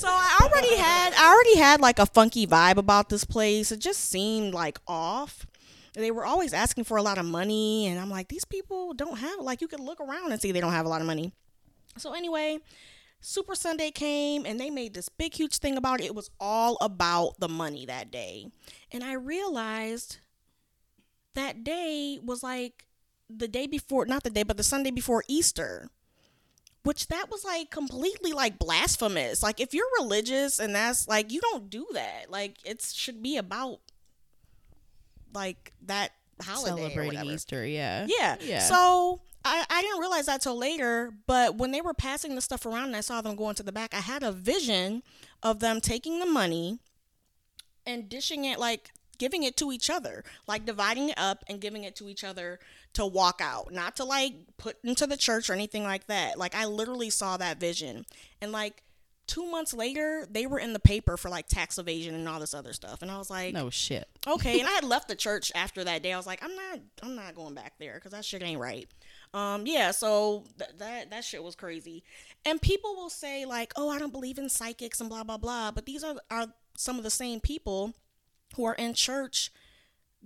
I already had like a funky vibe about this place. It just seemed like off. They were always asking for a lot of money, and I'm like, these people don't have, like, you could look around and see they don't have a lot of money. So anyway, Super Sunday came and they made this big, huge thing about it. It was all about the money that day. And I realized that day was like the day before, not the day, but the Sunday before Easter, which that was like completely like blasphemous. Like if you're religious and that's like, you don't do that. Like it should be about like that holiday. Celebrating Easter. Yeah. Yeah. Yeah. So I didn't realize that till later, but when they were passing the stuff around and I saw them going to the back, I had a vision of them taking the money and dishing it, like giving it to each other, like dividing it up and giving it to each other to walk out, not to like put into the church or anything like that. Like I literally saw that vision. And like 2 months later, they were in the paper for like tax evasion and all this other stuff. And I was like, no shit. Okay. And I had left the church after that day. I was like, I'm not going back there because that shit ain't right. Yeah, so that shit was crazy. And people will say like, oh, I don't believe in psychics and blah, blah, blah. But these are some of the same people who are in church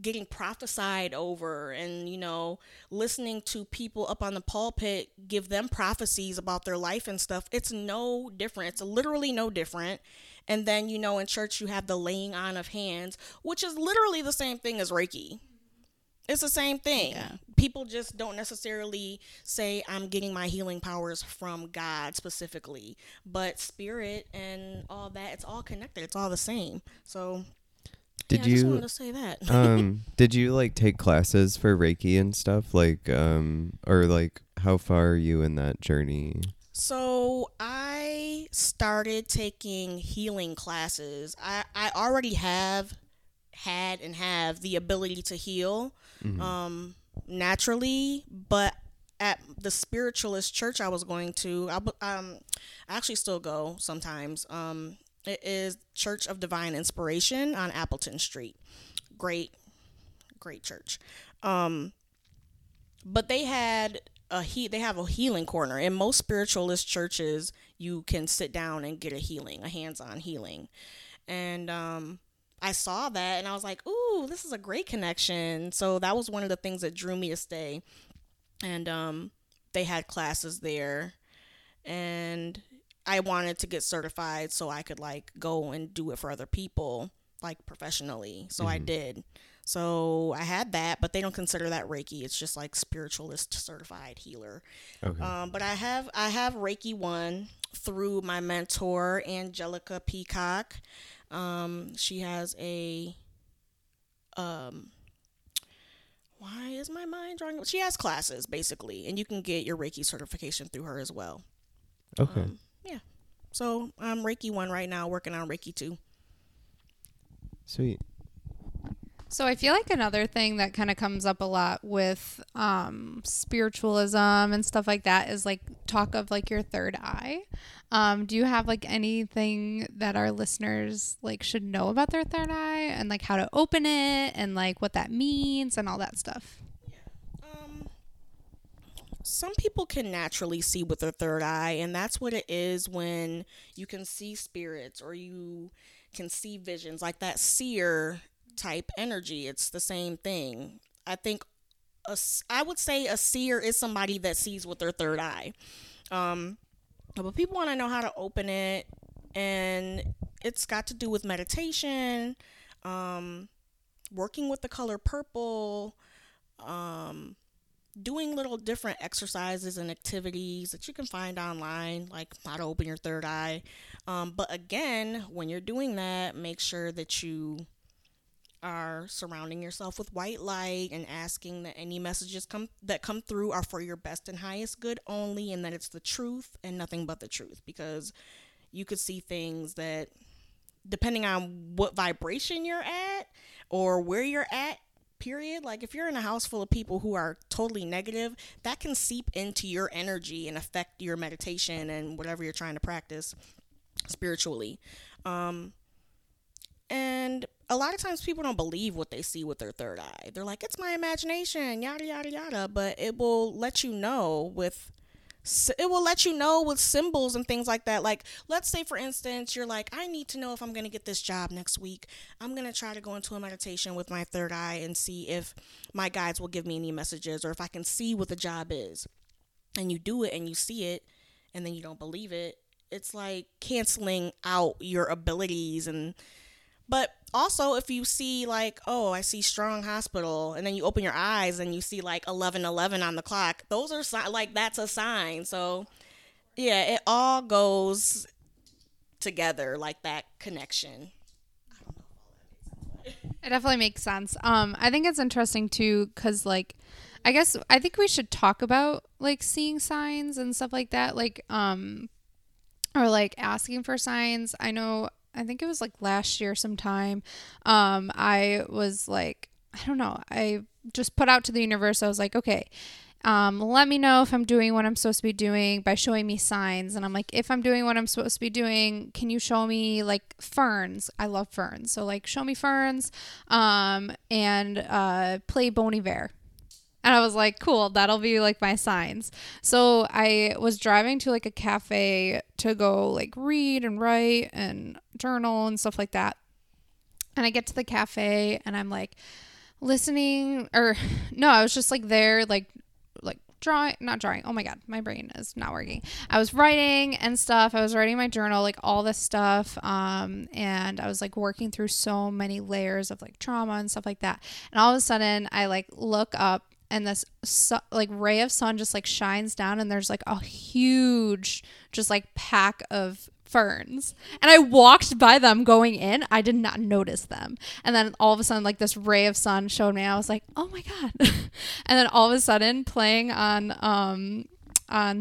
getting prophesied over and, you know, listening to people up on the pulpit give them prophecies about their life and stuff. It's no different. It's literally no different. And then, you know, in church you have the laying on of hands, which is literally the same thing as Reiki. It's the same thing. Yeah. People just don't necessarily say I'm getting my healing powers from God specifically, but spirit and all that, it's all connected. It's all the same. So I just wanted to say that. Did you like take classes for Reiki and stuff like, or like how far are you in that journey? So I started taking healing classes. I already have the ability to heal naturally, but at the spiritualist church I was going to, I actually still go sometimes. It is Church of Divine Inspiration on Appleton Street. Great church. But they had they have a healing corner. In most spiritualist churches, you can sit down and get a hands-on healing. And I saw that and I was like, ooh, this is a great connection. So that was one of the things that drew me to stay. And they had classes there and I wanted to get certified so I could like go and do it for other people, like professionally. So I did. So I had that, but they don't consider that Reiki. It's just like spiritualist certified healer. Okay. But I have Reiki 1 through my mentor, Angelica Peacock. She has she has classes basically, and you can get your Reiki certification through her as well. Okay. Yeah. So I'm Reiki 1 right now, working on Reiki 2. Sweet. So I feel like another thing that kind of comes up a lot with, spiritualism and stuff like that is like talk of like your third eye. Do you have like anything that our listeners like should know about their third eye and like how to open it and like what that means and all that stuff? Yeah. Some people can naturally see with their third eye, and that's what it is when you can see spirits or you can see visions, like that seer type energy. It's the same thing. I think I would say a seer is somebody that sees with their third eye. But people want to know how to open it, and it's got to do with meditation, working with the color purple, doing little different exercises and activities that you can find online, like how to open your third eye. But again, when you're doing that, make sure that you are surrounding yourself with white light and asking that any messages that come through are for your best and highest good only, and that it's the truth and nothing but the truth, because you could see things that, depending on what vibration you're at or where you're at, period, like if you're in a house full of people who are totally negative, that can seep into your energy and affect your meditation and whatever you're trying to practice spiritually. And a lot of times people don't believe what they see with their third eye. They're like, it's my imagination, yada, yada, yada. But it will let you know with symbols and things like that. Like, let's say, for instance, you're like, I need to know if I'm going to get this job next week. I'm going to try to go into a meditation with my third eye and see if my guides will give me any messages or if I can see what the job is. And you do it and you see it and then you don't believe it. it's like canceling out your abilities. And but also if you see like, oh, I see Strong Hospital, and then you open your eyes and you see like 11:11 on the clock, those are like, that's a sign. So yeah, it all goes together, like that connection. I don't know if all that makes sense. It definitely makes sense. I think it's interesting too, because like, I guess I think we should talk about like seeing signs and stuff like that, like or like asking for signs. I know, I think it was like last year sometime, I was like, I don't know, I just put out to the universe, I was like, okay, let me know if I'm doing what I'm supposed to be doing by showing me signs. And I'm like, if I'm doing what I'm supposed to be doing, can you show me like ferns? I love ferns. So like, show me ferns, and play Bon Iver. And I was like, cool, that'll be like my signs. So I was driving to like a cafe to go like read and write and journal and stuff like that. And I get to the cafe and I'm like listening, or no, I was just like there, like drawing, not drawing. Oh my God, my brain is not working. I was writing and stuff. I was writing my journal, like all this stuff. And I was like working through so many layers of like trauma and stuff like that. And all of a sudden I like look up, and this like ray of sun just like shines down, and there's like a huge just like pack of ferns, and I walked by them going in. I did not notice them. And then all of a sudden like this ray of sun showed me, I was like, oh my God. And then all of a sudden playing on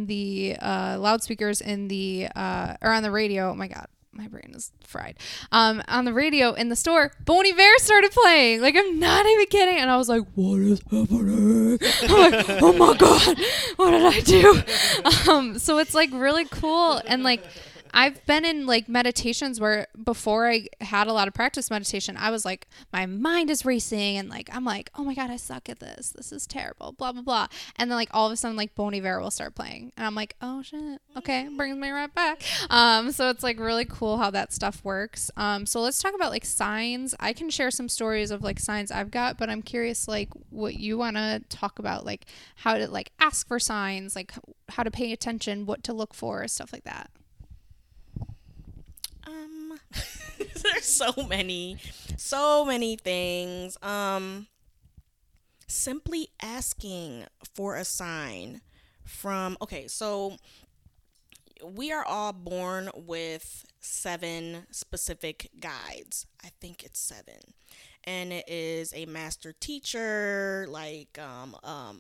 the loudspeakers in the or on the radio, oh my God, my brain is fried. On the radio in the store, Bon Iver started playing. Like, I'm not even kidding. And I was like, what is happening? I'm like, oh my God, what did I do? So it's like really cool. And like, I've been in like meditations where before I had a lot of practice meditation, I was like, my mind is racing, and like, I'm like, oh my God, I suck at this. This is terrible, blah, blah, blah. And then like all of a sudden like Bon Iver will start playing, and I'm like, oh shit. Okay. Brings me right back. So it's like really cool how that stuff works. So let's talk about like signs. I can share some stories of like signs I've got, but I'm curious like what you want to talk about, like how to like ask for signs, like how to pay attention, what to look for, stuff like that. There's so many things. Simply asking for a sign from, okay, so we are all born with 7 specific guides. I think it's 7. And it is a master teacher, like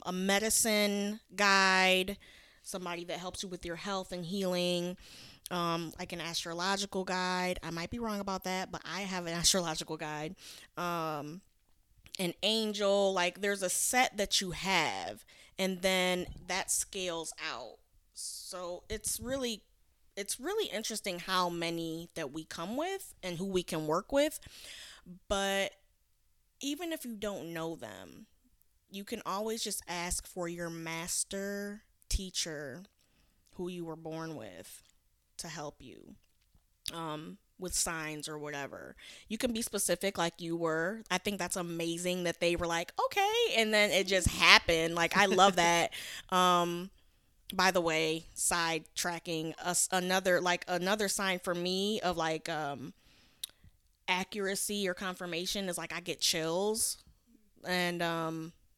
a medicine guide, somebody that helps you with your health and healing. Like an astrological guide. I might be wrong about that, but I have an astrological guide. An angel, like there's a set that you have, and then that scales out. So it's really interesting how many that we come with and who we can work with. But even if you don't know them, you can always just ask for your master teacher who you were born with to help you with signs or whatever. You can be specific, like you were. I think that's amazing that they were like, okay, and then it just happened. Like, I love that. By the way, sidetracking us, another sign for me of like accuracy or confirmation is like I get chills, and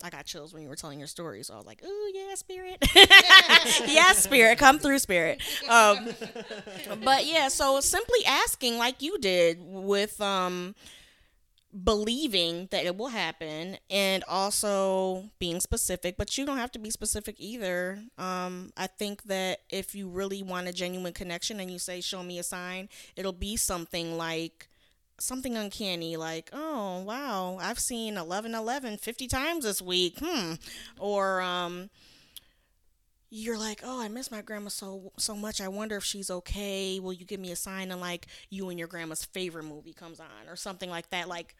I got chills when you were telling your story, so I was like, ooh, yeah, spirit. Yeah, spirit, come through, spirit. But yeah, so simply asking like you did with believing that it will happen, and also being specific, but you don't have to be specific either. I think that if you really want a genuine connection and you say, show me a sign, it'll be something like, something uncanny, like, oh wow, I've seen 11:11 50 times this week, or you're like, oh, I miss my grandma so much, I wonder if she's okay, will you give me a sign? And like, you and your grandma's favorite movie comes on, or something like that, like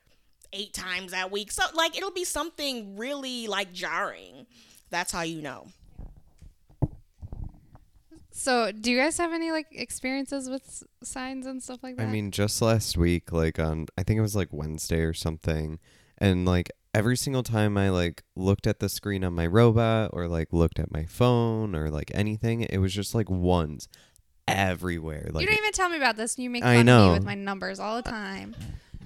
8 times that week. So like, it'll be something really like jarring. That's how you know. So do you guys have any like experiences with signs and stuff like that? I mean, just last week, like on, I think it was like Wednesday or something. And like every single time I like looked at the screen on my robot, or like looked at my phone, or like anything, it was just like ones. everywhere. Like, you don't even tell me about this. And you make fun of me with my numbers all the time.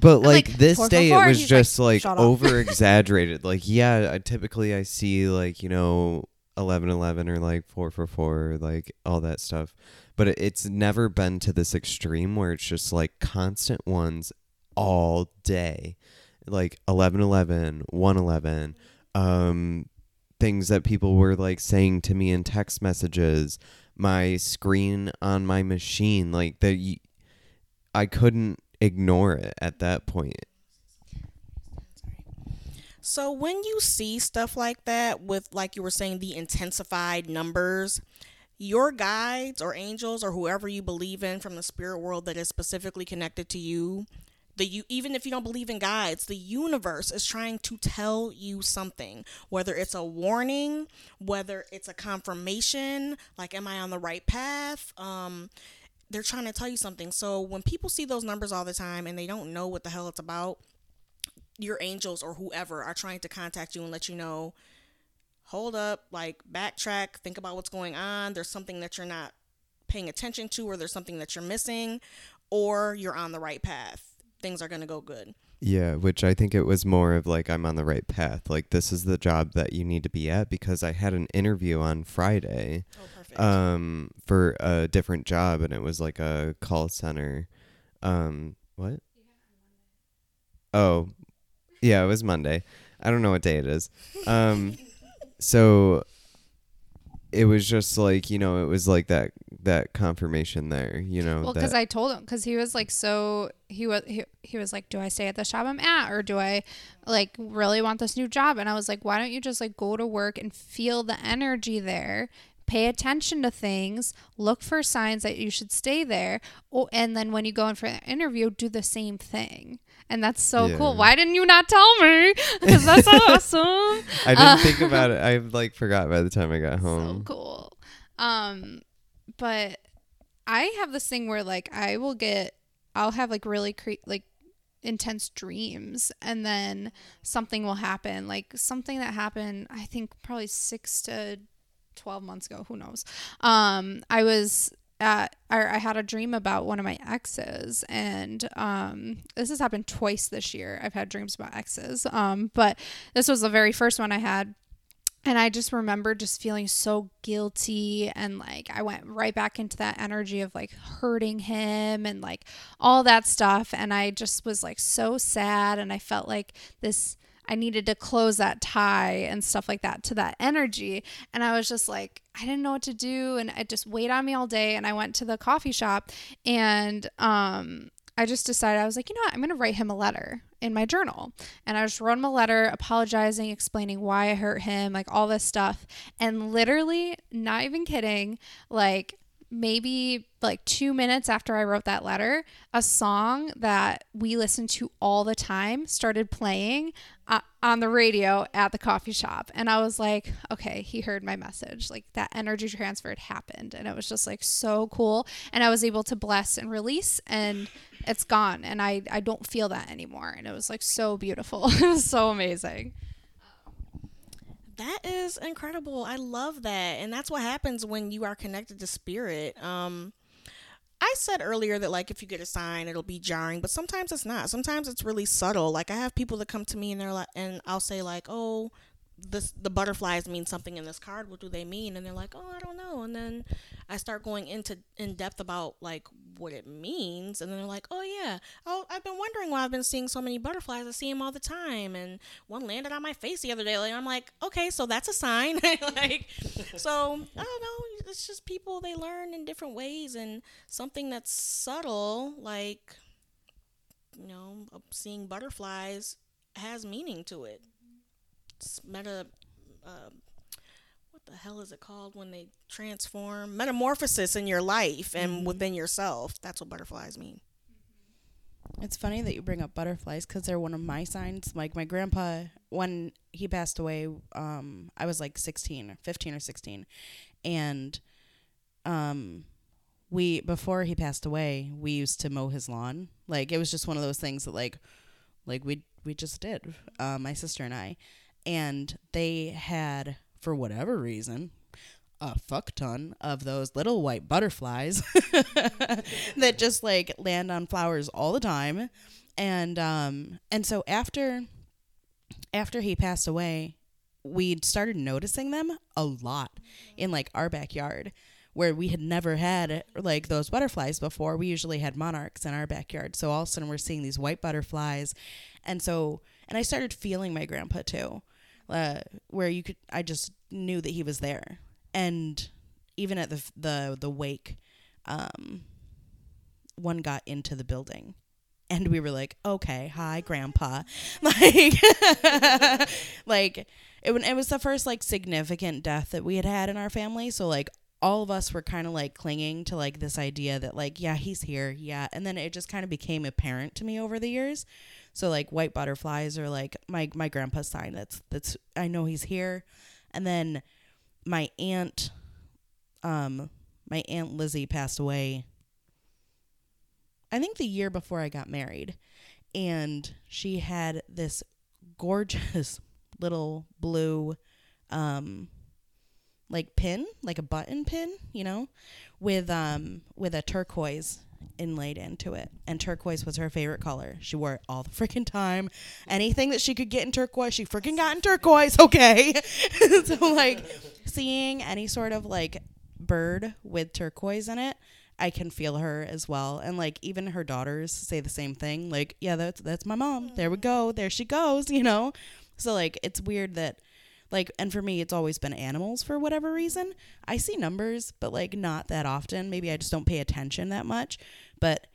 But like this day, it was just like over exaggerated. Like, yeah, I typically see like, you know, 1111 or like 444, like all that stuff. But it's never been to this extreme where it's just like constant ones all day, like 1111, 111, things that people were like saying to me in text messages, my screen on my machine, like that. I couldn't ignore it at that point. So when you see stuff like that with, like you were saying, the intensified numbers, your guides or angels or whoever you believe in from the spirit world that is specifically connected to you, even if you don't believe in guides, the universe is trying to tell you something, whether it's a warning, whether it's a confirmation, like, am I on the right path? They're trying to tell you something. So when people see those numbers all the time and they don't know what the hell it's about, your angels or whoever are trying to contact you and let you know, hold up, like, backtrack, think about what's going on. There's something that you're not paying attention to, or there's something that you're missing, or you're on the right path. Things are going to go good. Yeah, which I think it was more of like, I'm on the right path. Like, this is the job that you need to be at, because I had an interview on Friday for a different job, and it was like a call center. What? Oh, yeah, it was Monday. I don't know what day it is. So it was just like, you know, it was like that confirmation there, you know. Well, because I told him, because he was like, so he was like, do I stay at the shop I'm at, or do I like really want this new job? And I was like, why don't you just like go to work and feel the energy there, pay attention to things, look for signs that you should stay there, and then when you go in for an interview, do the same thing. And that's so cool. Why didn't you not tell me? Because that's awesome. I didn't think about it. I like forgot by the time I got home. So cool. But I have this thing where like I'll have like really intense dreams, and then something will happen. Like something that happened, I think probably 6 to 12 months ago. Who knows? I had a dream about one of my exes, and this has happened twice this year. I've had dreams about exes, but this was the very first one I had, and I just remember just feeling so guilty, and like I went right back into that energy of like hurting him and like all that stuff, and I just was like so sad, and I felt like I needed to close that tie and stuff like that to that energy. And I was just like, I didn't know what to do. And it just weighed on me all day. And I went to the coffee shop, and I just decided, I was like, you know what? I'm going to write him a letter in my journal. And I just wrote him a letter apologizing, explaining why I hurt him, like all this stuff. And literally, not even kidding, like maybe like 2 minutes after I wrote that letter, a song that we listened to all the time started playing on the radio at the coffee shop. And I was like, okay, he heard my message. Like that energy transfer had happened, and it was just like so cool. And I was able to bless and release, and it's gone. And I don't feel that anymore. And it was like so beautiful. It was so amazing. That is incredible. I love that. And that's what happens when you are connected to spirit. I said earlier that like if you get a sign, it'll be jarring, but sometimes it's not. Sometimes it's really subtle. Like I have people that come to me and they're like, and I'll say like, oh, the butterflies mean something in this card. What do they mean? And they're like, oh, I don't know. And then I start going in depth about like what it means. And then they're like, oh yeah. Oh, I've been wondering why I've been seeing so many butterflies. I see them all the time. And one landed on my face the other day. Like, I'm like, okay, so that's a sign. Like, so I don't know. It's just people, they learn in different ways, and something that's subtle, like, you know, seeing butterflies has meaning to it. What the hell is it called when they transform? Metamorphosis in your life and within yourself. That's what butterflies mean. It's funny that you bring up butterflies, because they're one of my signs. Like my grandpa, when he passed away, I was like 15 or 16, and before he passed away, we used to mow his lawn. Like it was just one of those things that like we just did, my sister and I. And they had, for whatever reason, a fuck ton of those little white butterflies that just like land on flowers all the time. And so after he passed away, we started noticing them a lot in like our backyard, where we had never had like those butterflies before. We usually had monarchs in our backyard. So all of a sudden we're seeing these white butterflies. And I started feeling my grandpa too, where I just knew that he was there. And even at the wake, one got into the building. And we were like, okay, hi, Grandpa. It was the first like significant death that we had had in our family. So like all of us were kind of like clinging to like this idea that like, yeah, he's here. Yeah. And then it just kind of became apparent to me over the years. So like white butterflies are like my grandpa's sign. That's I know he's here. And then my aunt Lizzie passed away, I think, the year before I got married, and she had this gorgeous little blue, like pin, like a button pin, you know, with a turquoise inlaid into it. And turquoise was her favorite color. She wore it all the freaking time. Anything that she could get in turquoise, she freaking got in turquoise. Okay. So like seeing any sort of like bird with turquoise in it, I can feel her as well. And like even her daughters say the same thing, like, yeah, that's my mom, there we go, there she goes, you know. So like it's weird that like, and for me it's always been animals for whatever reason. I see numbers, but like not that often, maybe I just don't pay attention that much, but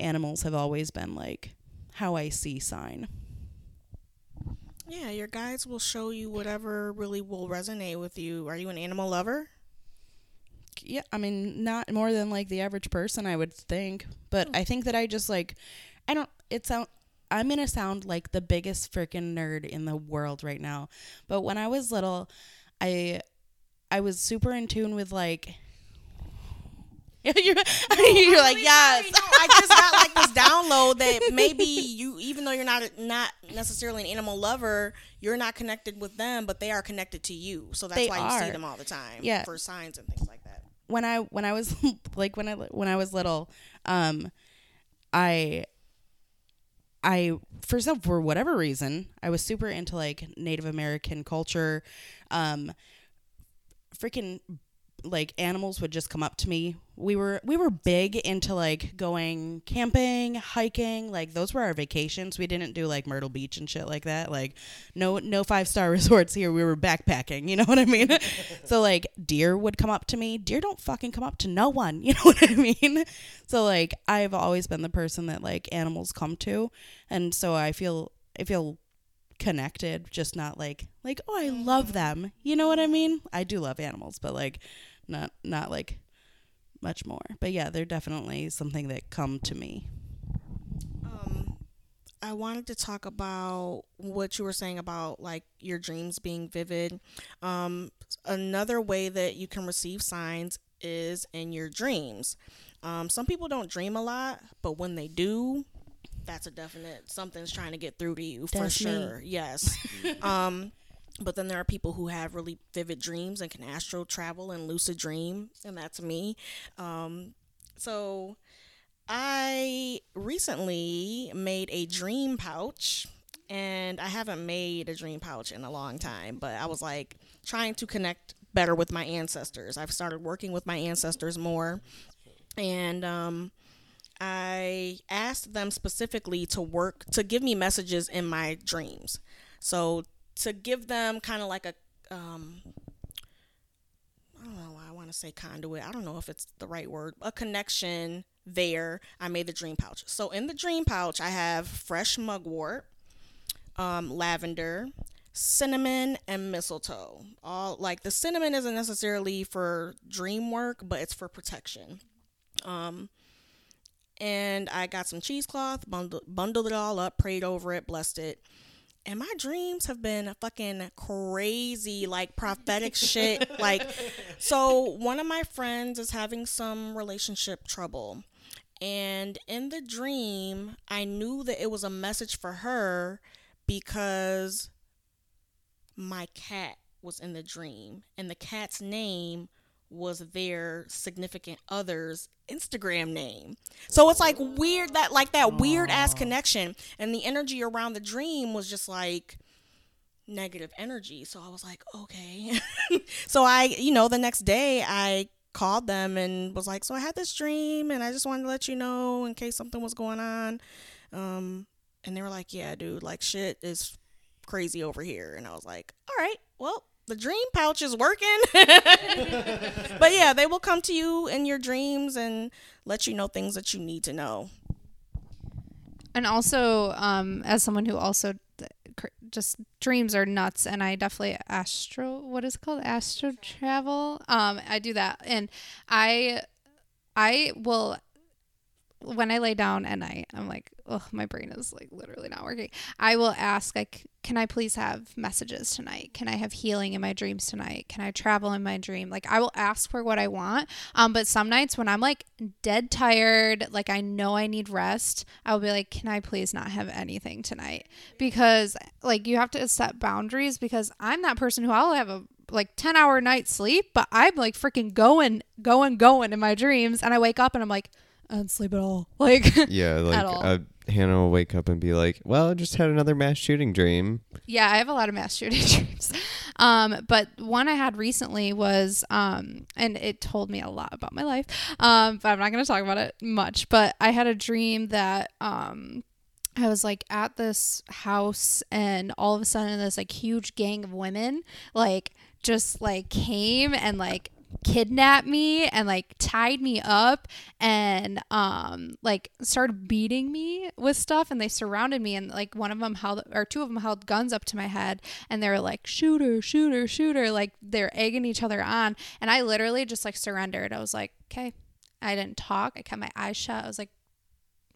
animals have always been like how I see sign. Yeah, your guides will show you whatever really will resonate with you. Are you an animal lover? Yeah, I mean, not more than like the average person, I would think, but I think that I just like, I don't, it sound, I'm going to sound like the biggest freaking nerd in the world right now. But when I was little, I was super in tune with like, you're like, yes. No, I just got like this download that maybe you, even though you're not necessarily an animal lover, you're not connected with them, but they are connected to you. So that's why you see them all the time, yeah, for signs and things like that. When I was little, for whatever reason, I was super into like Native American culture. Freaking like animals would just come up to me. We were big into like going camping, hiking, like those were our vacations. We didn't do like Myrtle Beach and shit like that. Like no 5-star resorts here. We were backpacking, you know what I mean? So like deer would come up to me. Deer don't fucking come up to no one, you know what I mean? So like I've always been the person that like animals come to, and so I feel connected, just not like oh, I love them, you know what I mean? I do love animals, but like not like much more. But yeah, they're definitely something that come to me. I wanted to talk about what you were saying about like your dreams being vivid. Another way that you can receive signs is in your dreams. Some people don't dream a lot, but when they do, that's a definite, something's trying to get through to you. That's for sure. Me. Yes. But then there are people who have really vivid dreams and can astral travel and lucid dream, and that's me. So I recently made a dream pouch, and I haven't made a dream pouch in a long time, but I was like trying to connect better with my ancestors. I've started working with my ancestors more, and I asked them specifically to give me messages in my dreams. So to give them kind of like a, I don't know, I want to say conduit. I don't know if it's the right word, a connection there. I made the dream pouch. So in the dream pouch, I have fresh mugwort, lavender, cinnamon, and mistletoe. All like the cinnamon isn't necessarily for dream work, but it's for protection. And I got some cheesecloth, bundled it all up, prayed over it, blessed it. And my dreams have been fucking crazy, like prophetic shit. Like, so one of my friends is having some relationship trouble. And in the dream, I knew that it was a message for her because my cat was in the dream. And the cat's name was their significant other's Instagram name. So it's like weird, that like that weird ass connection. And the energy around the dream was just like negative energy. So I was like, okay. So I, you know, the next day I called them and was like, so I had this dream and I just wanted to let you know in case something was going on. And they were like, yeah, dude, like shit is crazy over here. And I was like, all right, well, the dream pouch is working. But yeah, they will come to you in your dreams and let you know things that you need to know. And also, as someone who also just dreams are nuts, and I definitely astral travel. I do that, and I will, when I lay down at night, I'm like, oh, my brain is like literally not working. I will ask, like, can I please have messages tonight? Can I have healing in my dreams tonight? Can I travel in my dream? Like, I will ask for what I want. But some nights when I'm like dead tired, like I know I need rest, I'll be like, can I please not have anything tonight? Because like you have to set boundaries, because I'm that person who I'll have a like 10-hour night sleep, but I'm like freaking going in my dreams, and I wake up and I'm like, I don't sleep at all. Like, yeah, like Hannah will wake up and be like, well, I just had another mass shooting dream. Yeah, I have a lot of mass shooting dreams. But one I had recently was, and it told me a lot about my life, but I'm not going to talk about it much. But I had a dream that I was like at this house, and all of a sudden this like huge gang of women like just like came and like kidnapped me and like tied me up and like started beating me with stuff, and they surrounded me, and like one of them two of them held guns up to my head, and they were like, shooter, shooter, shooter, like they're egging each other on, and I literally just like surrendered. I was like, okay. I didn't talk. I kept my eyes shut. I was like,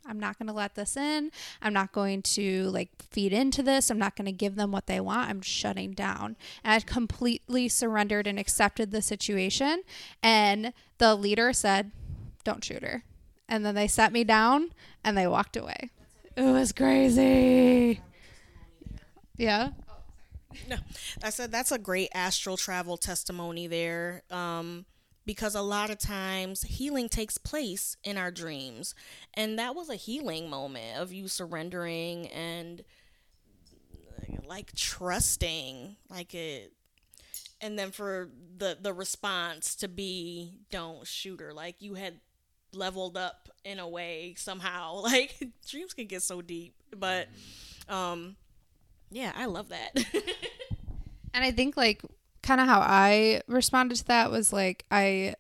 I'm not going to let this in. I'm not going to like feed into this. I'm not going to give them what they want. I'm shutting down. And I completely surrendered and accepted the situation. And the leader said, don't shoot her. And then they set me down and they walked away. It was crazy. Yeah. No, I said that's a great astral travel testimony there. Because a lot of times healing takes place in our dreams. And that was a healing moment of you surrendering and like trusting, like it. And then for the response to be, don't shoot her, like you had leveled up in a way somehow. Like dreams can get so deep, but yeah, I love that. And I think like, kind of how I responded to that was like, I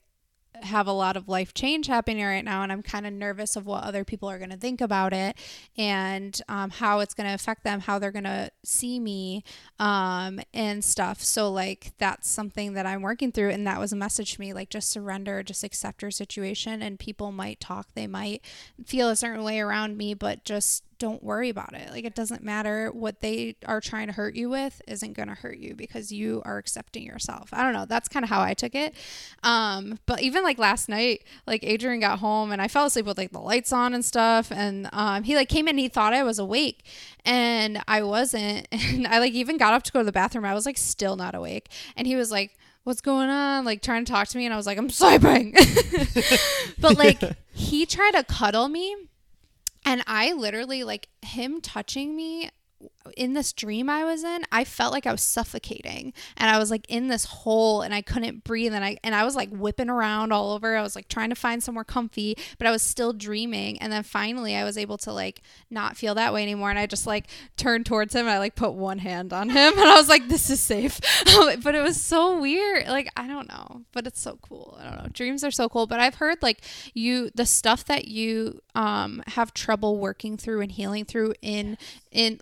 have a lot of life change happening right now, and I'm kind of nervous of what other people are going to think about it, and how it's going to affect them, how they're going to see me, and stuff. So like that's something that I'm working through, and that was a message to me, like just surrender, just accept your situation, and people might talk, they might feel a certain way around me, but just don't worry about it. Like, it doesn't matter what they are trying to hurt you with isn't going to hurt you because you are accepting yourself. I don't know. That's kind of how I took it. But even like last night, like Adrian got home and I fell asleep with like the lights on and stuff. And he like came in and he thought I was awake and I wasn't. And I like even got up to go to the bathroom. I was like still not awake. And he was like, what's going on? Like trying to talk to me. And I was like, I'm sleeping. But like he tried to cuddle me. And I literally, like, him touching me in this dream I was in, I felt like I was suffocating. And I was, like, in this hole, and I couldn't breathe. And I was, like, whipping around all over. I was, like, trying to find somewhere comfy. But I was still dreaming. And then finally I was able to, like, not feel that way anymore. And I just, like, turned towards him. And I, like, put one hand on him. And I was like, this is safe. But it was so weird. Like, I don't know. But it's so cool. I don't know. Dreams are so cool. But I've heard, like, the stuff that you have trouble working through and healing through in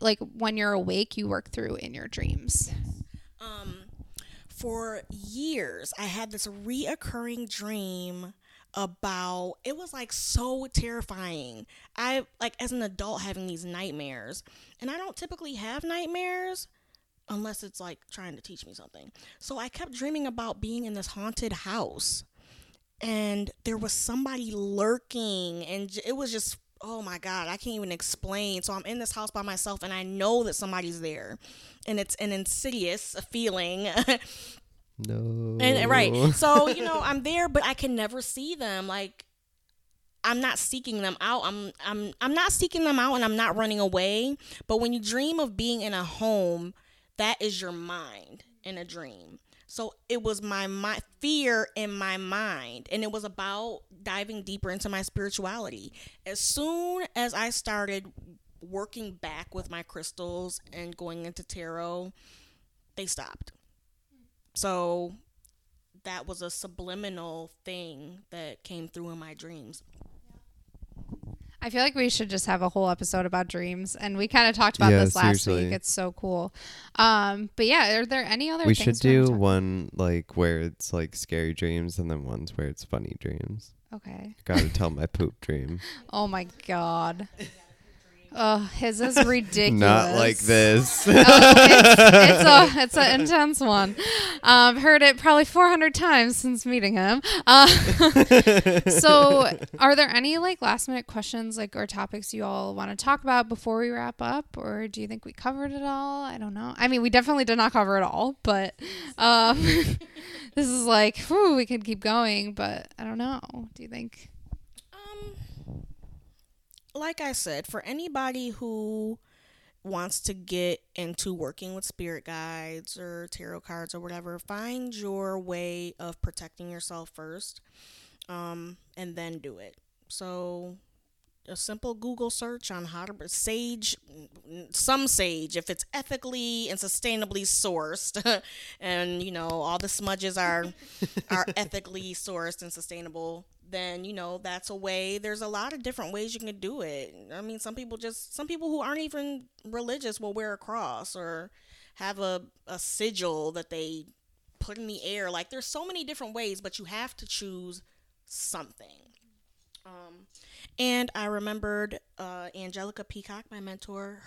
like when you're awake, you work through in your dreams. Yes. For years I had this reoccurring dream about, it was like so terrifying. I like as an adult having these nightmares, and I don't typically have nightmares unless it's like trying to teach me something. So I kept dreaming about being in this haunted house, and there was somebody lurking, and it was just, oh my God, I can't even explain. So I'm in this house by myself, and I know that somebody's there, and it's an insidious feeling. No. And, right. So, you know, I'm there, but I can never see them. Like, I'm not seeking them out. I'm not seeking them out, and I'm not running away. But when you dream of being in a home, that is your mind in a dream. So it was my fear in my mind, and it was about diving deeper into my spirituality. As soon as I started working back with my crystals and going into tarot, they stopped. So that was a subliminal thing that came through in my dreams. I feel like we should just have a whole episode about dreams, and we kind of talked about this last week. It's so cool. But yeah, are there any other things? We should do one like where it's like scary dreams, and then ones where it's funny dreams. Okay. Gotta tell my poop dream. Oh my God. Oh, his is ridiculous. Not like this. It's an intense one. I've heard it probably 400 times since meeting him. So are there any like last minute questions like or topics you all want to talk about before we wrap up? Or do you think we covered it all? I don't know. I mean, we definitely did not cover it all, but this is like, whew, we could keep going, but I don't know. Do you think? Like I said, for anybody who wants to get into working with spirit guides or tarot cards or whatever, find your way of protecting yourself first, and then do it. So a simple Google search on how to sage, if it's ethically and sustainably sourced, and, you know, all the smudges are ethically sourced and sustainable, then, you know, that's a way. There's a lot of different ways you can do it. I mean, some people who aren't even religious will wear a cross or have a sigil that they put in the air. Like, there's so many different ways, but you have to choose something. And I remembered Angelica Peacock, my mentor.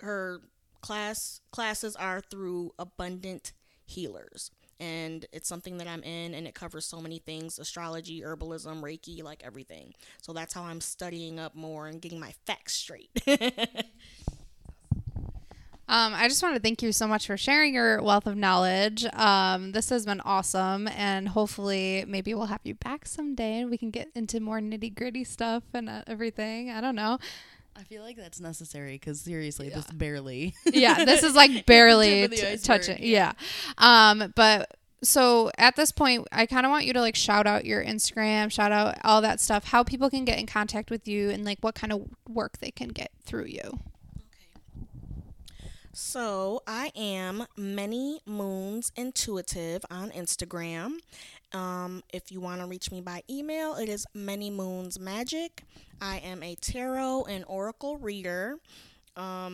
Her classes are through Abundant Healers. And it's something that I'm in, and it covers so many things: astrology, herbalism, Reiki, like everything. So that's how I'm studying up more and getting my facts straight. I just want to thank you so much for sharing your wealth of knowledge. This has been awesome, and hopefully maybe we'll have you back someday and we can get into more nitty gritty stuff and everything. I don't know. I feel like that's necessary because seriously, this barely. Yeah, this is like barely touching. Yeah. But so at this point, I kind of want you to like shout out your Instagram, shout out all that stuff, how people can get in contact with you and like what kind of work they can get through you. Okay. So I am Many Moons Intuitive on Instagram. If you want to reach me by email, it is Many Moons Magic. I am a tarot and oracle reader. All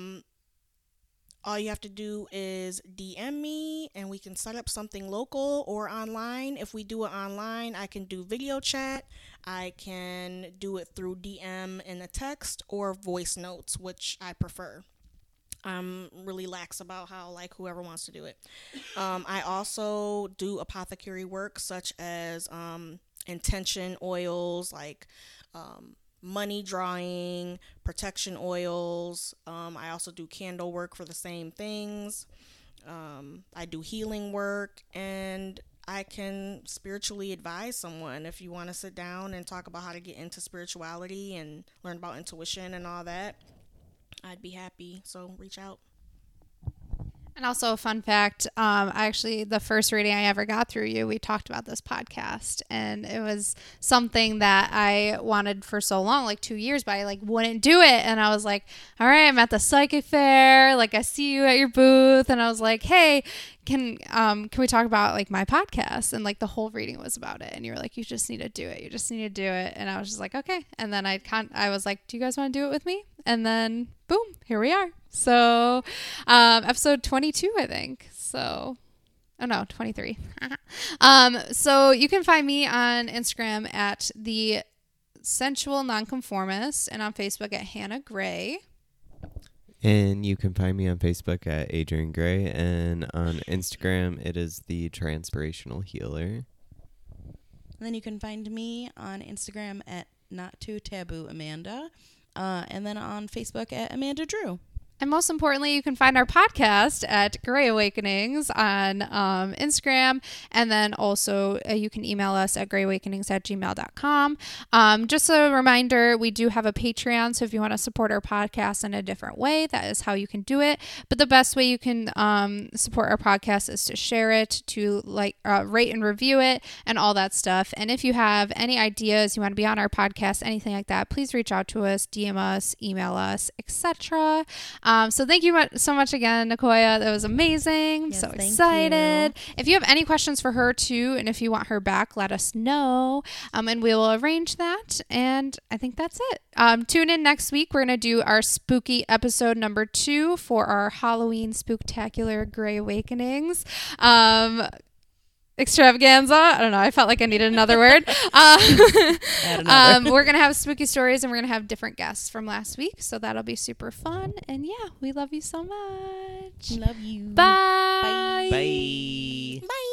you have to do is DM me, and we can set up something local or online. If we do it online, I can do video chat. I can do it through DM in a text or voice notes, which I prefer. I'm really lax about how, like, whoever wants to do it. I also do apothecary work such as intention oils, like money drawing, protection oils. I also do candle work for the same things. I do healing work, and I can spiritually advise someone if you want to sit down and talk about how to get into spirituality and learn about intuition and all that. I'd be happy. So reach out. And also a fun fact, the first reading I ever got through you, we talked about this podcast, and it was something that I wanted for so long, like 2 years, but I like wouldn't do it. And I was like, all right, I'm at the psychic fair. Like I see you at your booth. And I was like, hey, can we talk about like my podcast? And like the whole reading was about it. And you were like, you just need to do it. You just need to do it. And I was just like, okay. And then I was like, do you guys want to do it with me? And then boom, here we are. So, episode 22, I think. So, oh no, 23. So you can find me on Instagram at the sensual nonconformist and on Facebook at Hannah Gray. And you can find me on Facebook at Adrian Gray, and on Instagram it is the transpirational healer. And then you can find me on Instagram at not too taboo Amanda, and then on Facebook at Amanda Drew. And most importantly, you can find our podcast at Gray Awakenings on Instagram. And then also you can email us at grayawakenings@gmail.com. Just a reminder, we do have a Patreon. So if you want to support our podcast in a different way, that is how you can do it. But the best way you can support our podcast is to share it, to like, rate and review it, and all that stuff. And if you have any ideas, you want to be on our podcast, anything like that, please reach out to us, DM us, email us, etc. So thank you so much again, Nicoya. That was amazing. Yes, so excited. If you have any questions for her too, and if you want her back, let us know. And we will arrange that. And I think that's it. Tune in next week. We're going to do our spooky episode number 2 for our Halloween spooktacular Gray Awakenings. Extravaganza. I don't know. I felt like I needed another word. We're going to have spooky stories, and we're going to have different guests from last week. So that'll be super fun. And yeah, we love you so much. Love you. Bye. Bye. Bye. Bye.